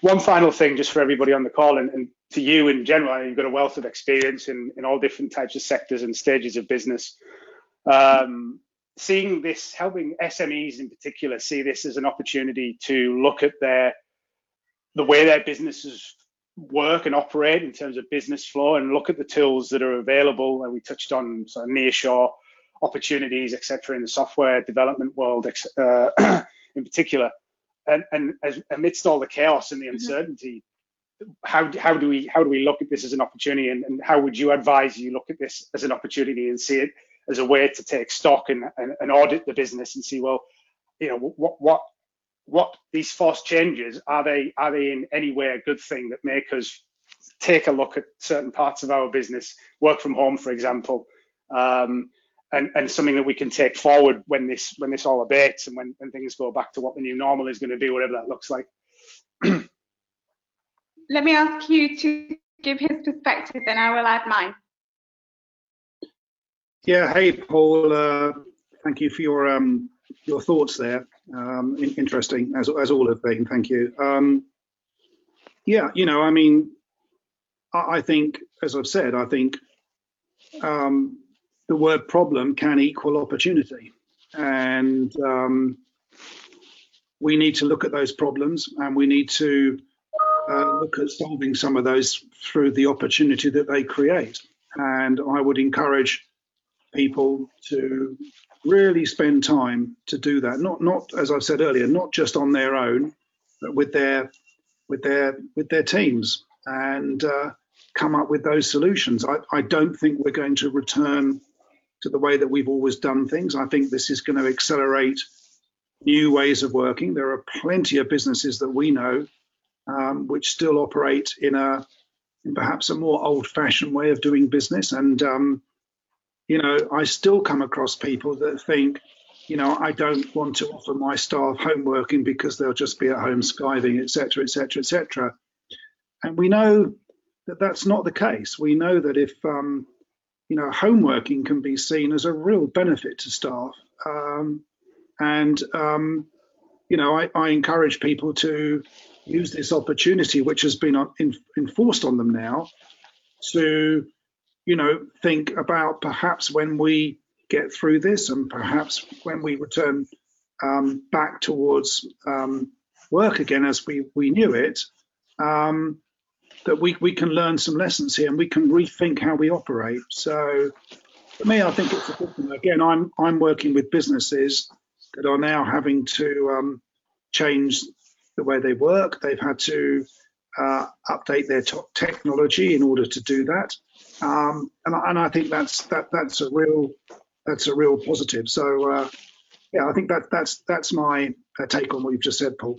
One final thing, just for everybody on the call, and, and to you in general, you've got a wealth of experience in, in all different types of sectors and stages of business. Um, Seeing this, helping S M Es in particular see this as an opportunity to look at their the way their businesses work and operate in terms of business flow, and look at the tools that are available. And we touched on sort of nearshore opportunities, et cetera, in the software development world uh, in particular. And, and as, amidst all the chaos and the uncertainty, how how do we how do we look at this as an opportunity? And, and how would you advise you look at this as an opportunity and see it as a way to take stock and, and, and audit the business and see, well, you know, what what what these forced changes, are they are they in any way a good thing that make us take a look at certain parts of our business, work from home, for example, um, and and something that we can take forward when this when this all abates and when, when things go back to what the new normal is going to be, whatever that looks like. let me ask Hugh to give his perspective, then I will add mine. Yeah, hey Paul, uh, thank you for your um, your thoughts there. Um, interesting, as as all have been. Thank you. Um, yeah, you know, I mean, I, I think, as I've said, I think um, the word problem can equal opportunity, and um, we need to look at those problems, and we need to uh, look at solving some of those through the opportunity that they create. And I would encourage people to really spend time to do that, not not as I've said earlier, not just on their own, but with their with their with their teams, and uh, come up with those solutions. I, I don't think we're going to return to the way that we've always done things. I think this is going to accelerate new ways of working. There are plenty of businesses that we know um, which still operate in a in perhaps a more old-fashioned way of doing business, and um, you know, I still come across people that think, you know, I don't want to offer my staff home working because they'll just be at home skiving, et cetera, et cetera, et cetera. And we know that that's not the case. We know that if, um, you know, home working can be seen as a real benefit to staff. Um, and, um, you know, I, I encourage people to use this opportunity, which has been on, in, enforced on them now, to, you know, think about perhaps when we get through this and perhaps when we return um, back towards um, work again as we, we knew it, um, that we, we can learn some lessons here and we can rethink how we operate. So for me, I think it's a good thing. Again, I'm, I'm working with businesses that are now having to um, change the way they work. They've had to uh, update their top technology in order to do that. Um, and, and I think that's that that's a real that's a real positive. So uh, yeah, I think that that's that's my take on what you've just said, Paul.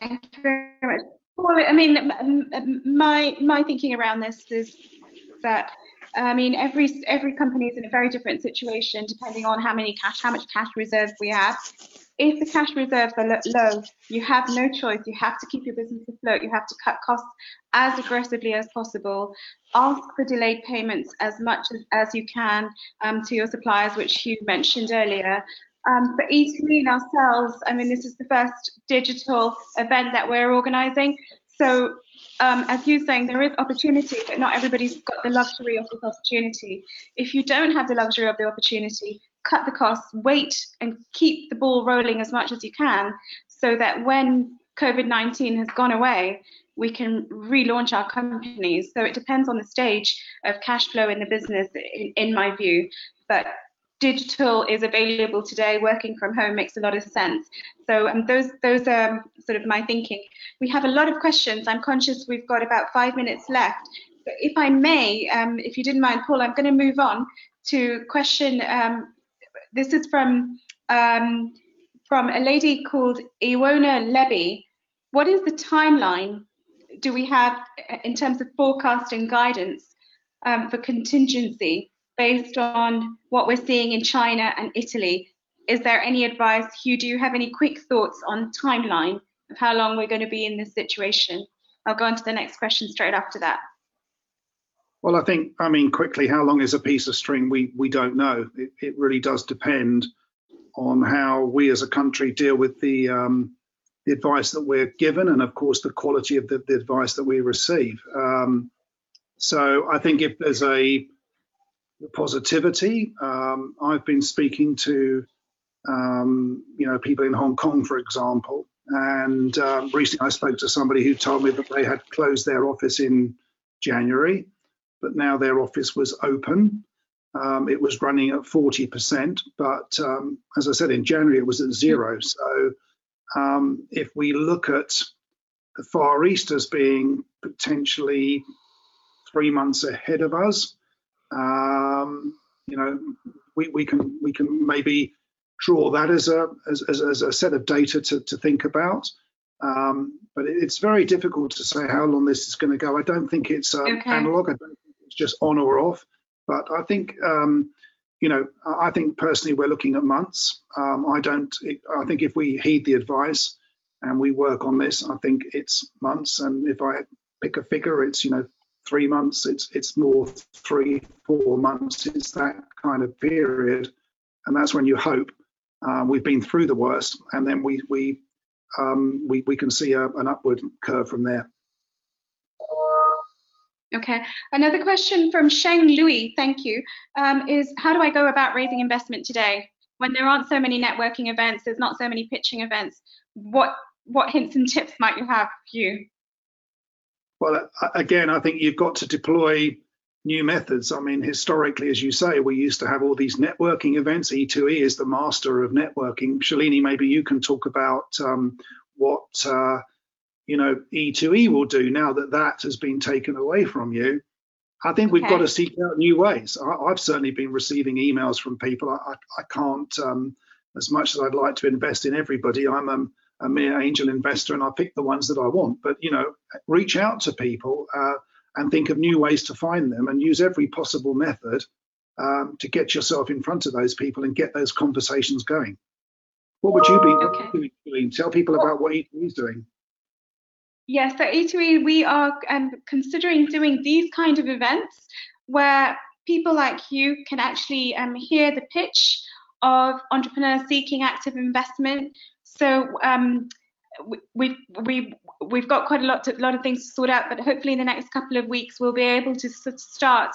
Thank you very much. Well, I mean, my my thinking around this is that I mean every every company is in a very different situation depending on how many cash how much cash reserves we have. If the cash reserves are low, you have no choice. You have to keep your business afloat. You have to cut costs as aggressively as possible. Ask for delayed payments as much as, as you can um, to your suppliers, which Hugh mentioned earlier. Um, but E two E and ourselves, I mean, this is the first digital event that we're organising. So um, as you're saying, there is opportunity, but not everybody's got the luxury of this opportunity. If you don't have the luxury of the opportunity, cut the costs, wait and keep the ball rolling as much as you can so that when COVID nineteen has gone away, we can relaunch our companies. So it depends on the stage of cash flow in the business, in, in my view. But digital is available today. Working from home makes a lot of sense. So um, those, those are sort of my thinking. We have a lot of questions. I'm conscious we've got about five minutes left. But if I may, um, if you didn't mind, Paul, I'm going to move on to question. Um, This is from um, from a lady called Iwona Leby. What is the timeline do we have in terms of forecasting guidance um, for contingency based on what we're seeing in China and Italy? Is there any advice? Hugh, do you have any quick thoughts on timeline of how long we're going to be in this situation? I'll go on to the next question straight after that. Well, I think, I mean, quickly, how long is a piece of string? We we don't know. It, it really does depend on how we as a country deal with the, um, the advice that we're given and, of course, the quality of the, the advice that we receive. Um, so I think if there's a positivity, um, I've been speaking to, um, you know, people in Hong Kong, for example, and um, recently I spoke to somebody who told me that they had closed their office in January. But now their office was open. Um, it was running at forty percent, but um, as I said, in January it was at zero. So um, if we look at the Far East as being potentially three months ahead of us, um, you know, we, we can we can maybe draw that as a as, as, as a set of data to, to think about. Um, but it, it's very difficult to say how long this is going to go. I don't think it's um, okay. analog. I don't It's just on or off, but I think um, you know. I think personally, we're looking at months. Um, I don't. I think if we heed the advice, And we work on this. I think it's months, and if I pick a figure, it's, you know, three months. It's it's more three, four months. It's that kind of period, and that's when you hope uh, we've been through the worst, and then we we um, we we can see a, an upward curve from there. Okay. Another question from Sheng Louis. Thank you. Um, is how do I go about raising investment today when there aren't so many networking events? There's not so many pitching events. What what hints and tips might you have, Hugh? Well, again, I think you've got to deploy new methods. I mean, historically, as you say, we used to have all these networking events. E two E is the master of networking. Shalini, maybe you can talk about um, what uh, you know E two E will do now that that has been taken away from you. I think okay. We've got to seek out new ways. I, I've certainly been receiving emails from people. I, I can't, um, as much as I'd like to invest in everybody, I'm um, a mere angel investor, and I pick the ones that I want. But, you know, reach out to people uh, and think of new ways to find them, and use every possible method um, to get yourself in front of those people and get those conversations going. What would you be okay. doing? Tell people about what E two E is doing. Yes, yeah, so E two E, we are um, considering doing these kind of events where people like you can actually um, hear the pitch of entrepreneurs seeking active investment. So um, we've, we've, we've got quite a lot, to, lot of things to sort out, but hopefully in the next couple of weeks we'll be able to start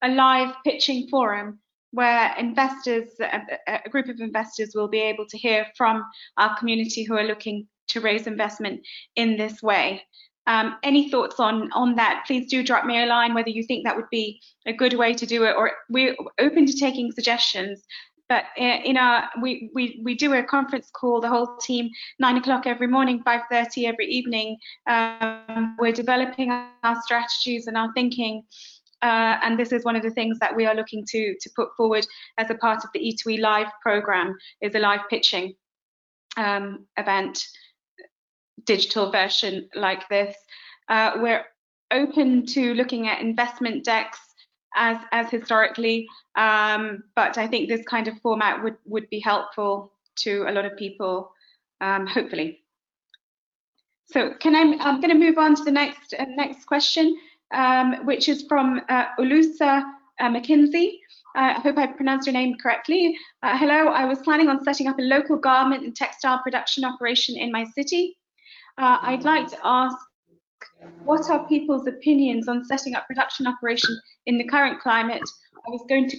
a live pitching forum where investors, a, a group of investors will be able to hear from our community who are looking to raise investment in this way. Um, any thoughts on, on that? Please do drop me a line whether you think that would be a good way to do it, or we're open to taking suggestions. But in our, we, we, we do a conference call, the whole team, nine o'clock every morning, five thirty every evening. Um, we're developing our strategies and our thinking. Uh, and this is one of the things that we are looking to, to put forward as a part of the E two E Live program, is a live pitching um, event, digital version like this. Uh, we're open to looking at investment decks, As, as historically, um, but I think this kind of format would, would be helpful to a lot of people, um, hopefully. So can I, I'm going to move on to the next uh, next question, um, which is from uh, Ulusa uh, McKinsey. Uh, I hope I pronounced your name correctly. Uh, hello, I was planning on setting up a local garment and textile production operation in my city. Uh, I'd like to ask, what are people's opinions on setting up production operation in the current climate? I was going to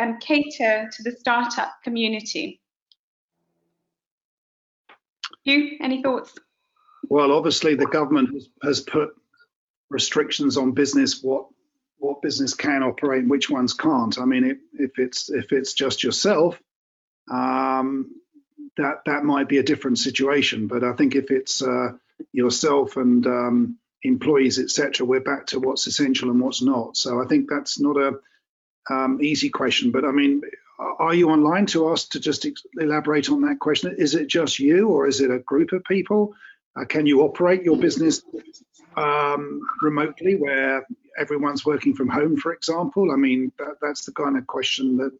um, cater to the startup community. You, any thoughts? Well, obviously the government has, has put restrictions on business, what what business can operate and which ones can't. I mean, it, if it's if it's just yourself, um, that that might be a different situation. But I think if it's uh, yourself and um, employees, et cetera, we're back to what's essential and what's not. So I think that's not a um, easy question. But I mean, are you online to ask to just elaborate on that question? Is it just you, or is it a group of people? Uh, can you operate your business um, remotely, where everyone's working from home, for example? I mean, that, that's the kind of question that,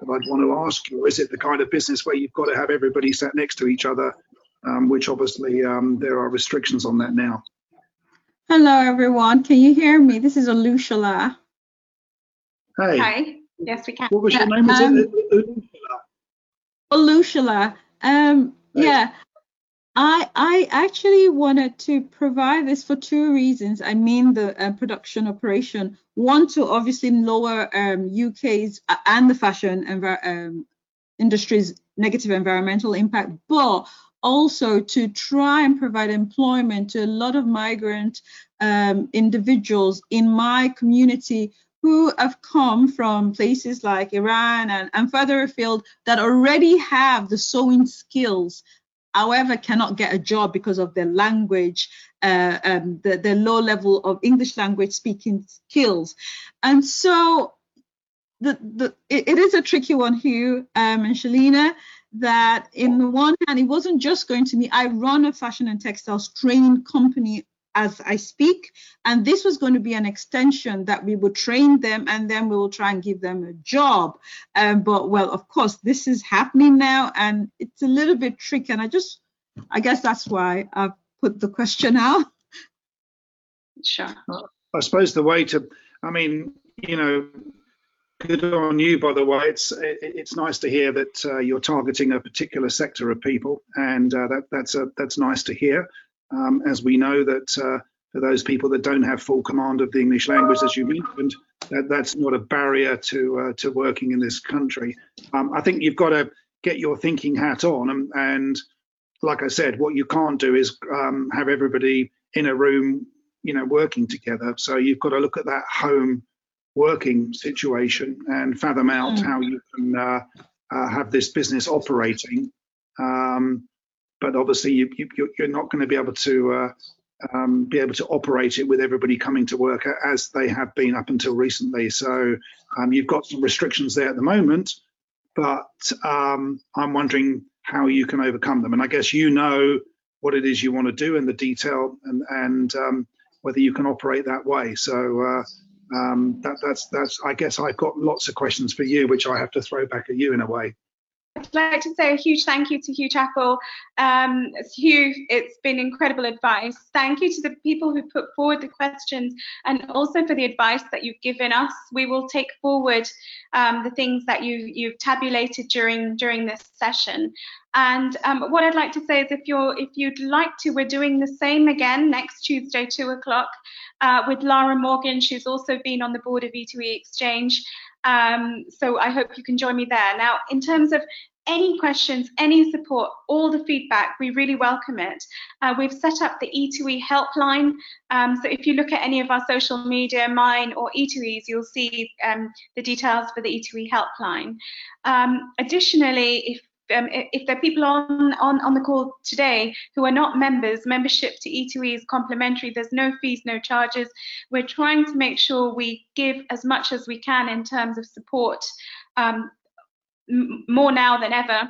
that I'd want to ask you. Or is it the kind of business where you've got to have everybody sat next to each other, um, which obviously um, there are restrictions on that now? Hello everyone, can you hear me? This is Olushala. Hey. Hi. Yes, we can. What was your name? Was um, it Olushala? Um, hey. Yeah, I I actually wanted to provide this for two reasons. I mean, the uh, production operation. One, to obviously lower um, U K's uh, and the fashion um, industry's negative environmental impact, but also to try and provide employment to a lot of migrant um, individuals in my community who have come from places like Iran and, and further afield, that already have the sewing skills, however cannot get a job because of their language, uh, um, the, their low level of English language speaking skills. And so the, the, it, it is a tricky one, Hugh um, and Shalina, that in the one hand, it wasn't just going to me. I run a fashion and textiles training company as I speak, and this was going to be an extension that we would train them and then we will try and give them a job. Um, but well, of course, this is happening now and it's a little bit tricky, and I just I guess that's why I've put the question out. Sure. I suppose the way to, I mean, you know, good on you, by the way. It's it's nice to hear that uh, you're targeting a particular sector of people, and uh, that that's a that's nice to hear. Um, as we know that uh, for those people that don't have full command of the English language, as you mentioned, that that's not a barrier to uh, to working in this country. Um, I think you've got to get your thinking hat on, and, and like I said, what you can't do is um, have everybody in a room, you know, working together. So you've got to look at that home working situation and fathom out mm. how you can uh, uh, have this business operating, um, but obviously you, you, you're not going to be able to uh, um, be able to operate it with everybody coming to work as they have been up until recently. So um, you've got some restrictions there at the moment, but um, I'm wondering how you can overcome them. And I guess you know what it is you want to do in the detail, and, and um, whether you can operate that way. So. Uh, Um, that, that's, that's, I guess I've got lots of questions for you, which I have to throw back at you in a way. I'd like to say a huge thank you to Hugh Chappell. Um, Hugh, it's been incredible advice. Thank you to the people who put forward the questions, and also for the advice that you've given us. We will take forward um, the things that you, you've tabulated during during this session. And um, what I'd like to say is, if you're if you'd like to, we're doing the same again next Tuesday, two o'clock, uh, with Lara Morgan. She's also been on the board of E two E Exchange. Um, so I hope you can join me there. Now, in terms of any questions, any support, all the feedback, we really welcome it. Uh, we've set up the E two E helpline. Um, so if you look at any of our social media, mine or E two E's, you'll see um, the details for the E two E helpline. Um, additionally, if Um, if there are people on, on, on the call today who are not members, membership to E two E is complimentary. There's no fees, no charges. We're trying to make sure we give as much as we can in terms of support, um, more now than ever,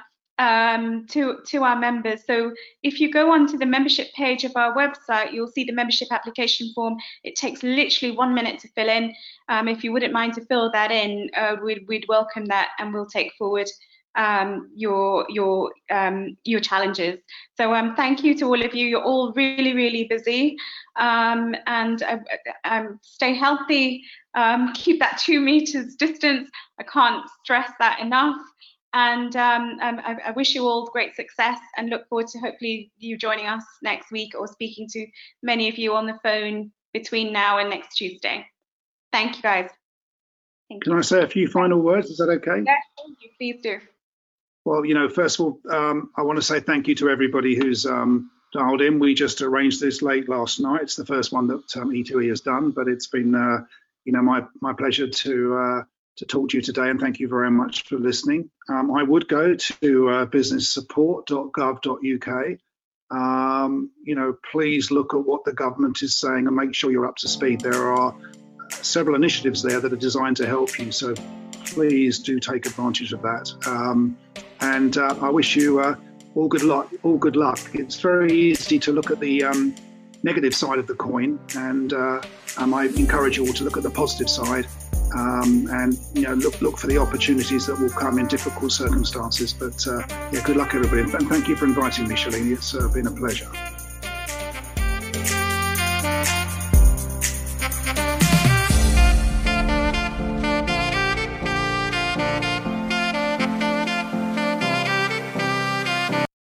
um, to, to our members. So if you go onto the membership page of our website, you'll see the membership application form. It takes literally one minute to fill in. Um, if you wouldn't mind to fill that in, uh, we'd, we'd welcome that, and we'll take forward um your your um your challenges. So um thank you to all of you. You're all really really busy, um and uh, um stay healthy, um keep that two meters distance. I can't stress that enough. And um, um I, I wish you all great success, and look forward to hopefully you joining us next week, or speaking to many of you on the phone between now and next Tuesday. Thank you guys. Thank you. Can I say a few final words? Is that okay? Yeah, thank you. Please do. Well, you know, first of all, um, I want to say thank you to everybody who's um, dialed in. We just arranged this late last night. It's the first one that um, E two E has done, but it's been, uh, you know, my my pleasure to uh, to talk to you today, and thank you very much for listening. Um, I would go to uh, business support dot gov dot U K. Um, you know, please look at what the government is saying and make sure you're up to speed. There are several initiatives there that are designed to help you, so please do take advantage of that. Um, and uh, I wish you uh, all good luck. All good luck. It's very easy to look at the um, negative side of the coin, and uh, um, I encourage you all to look at the positive side, um, and you know, look look for the opportunities that will come in difficult circumstances. But uh, yeah, good luck everybody, and thank you for inviting me, Shalini. It's uh, been a pleasure.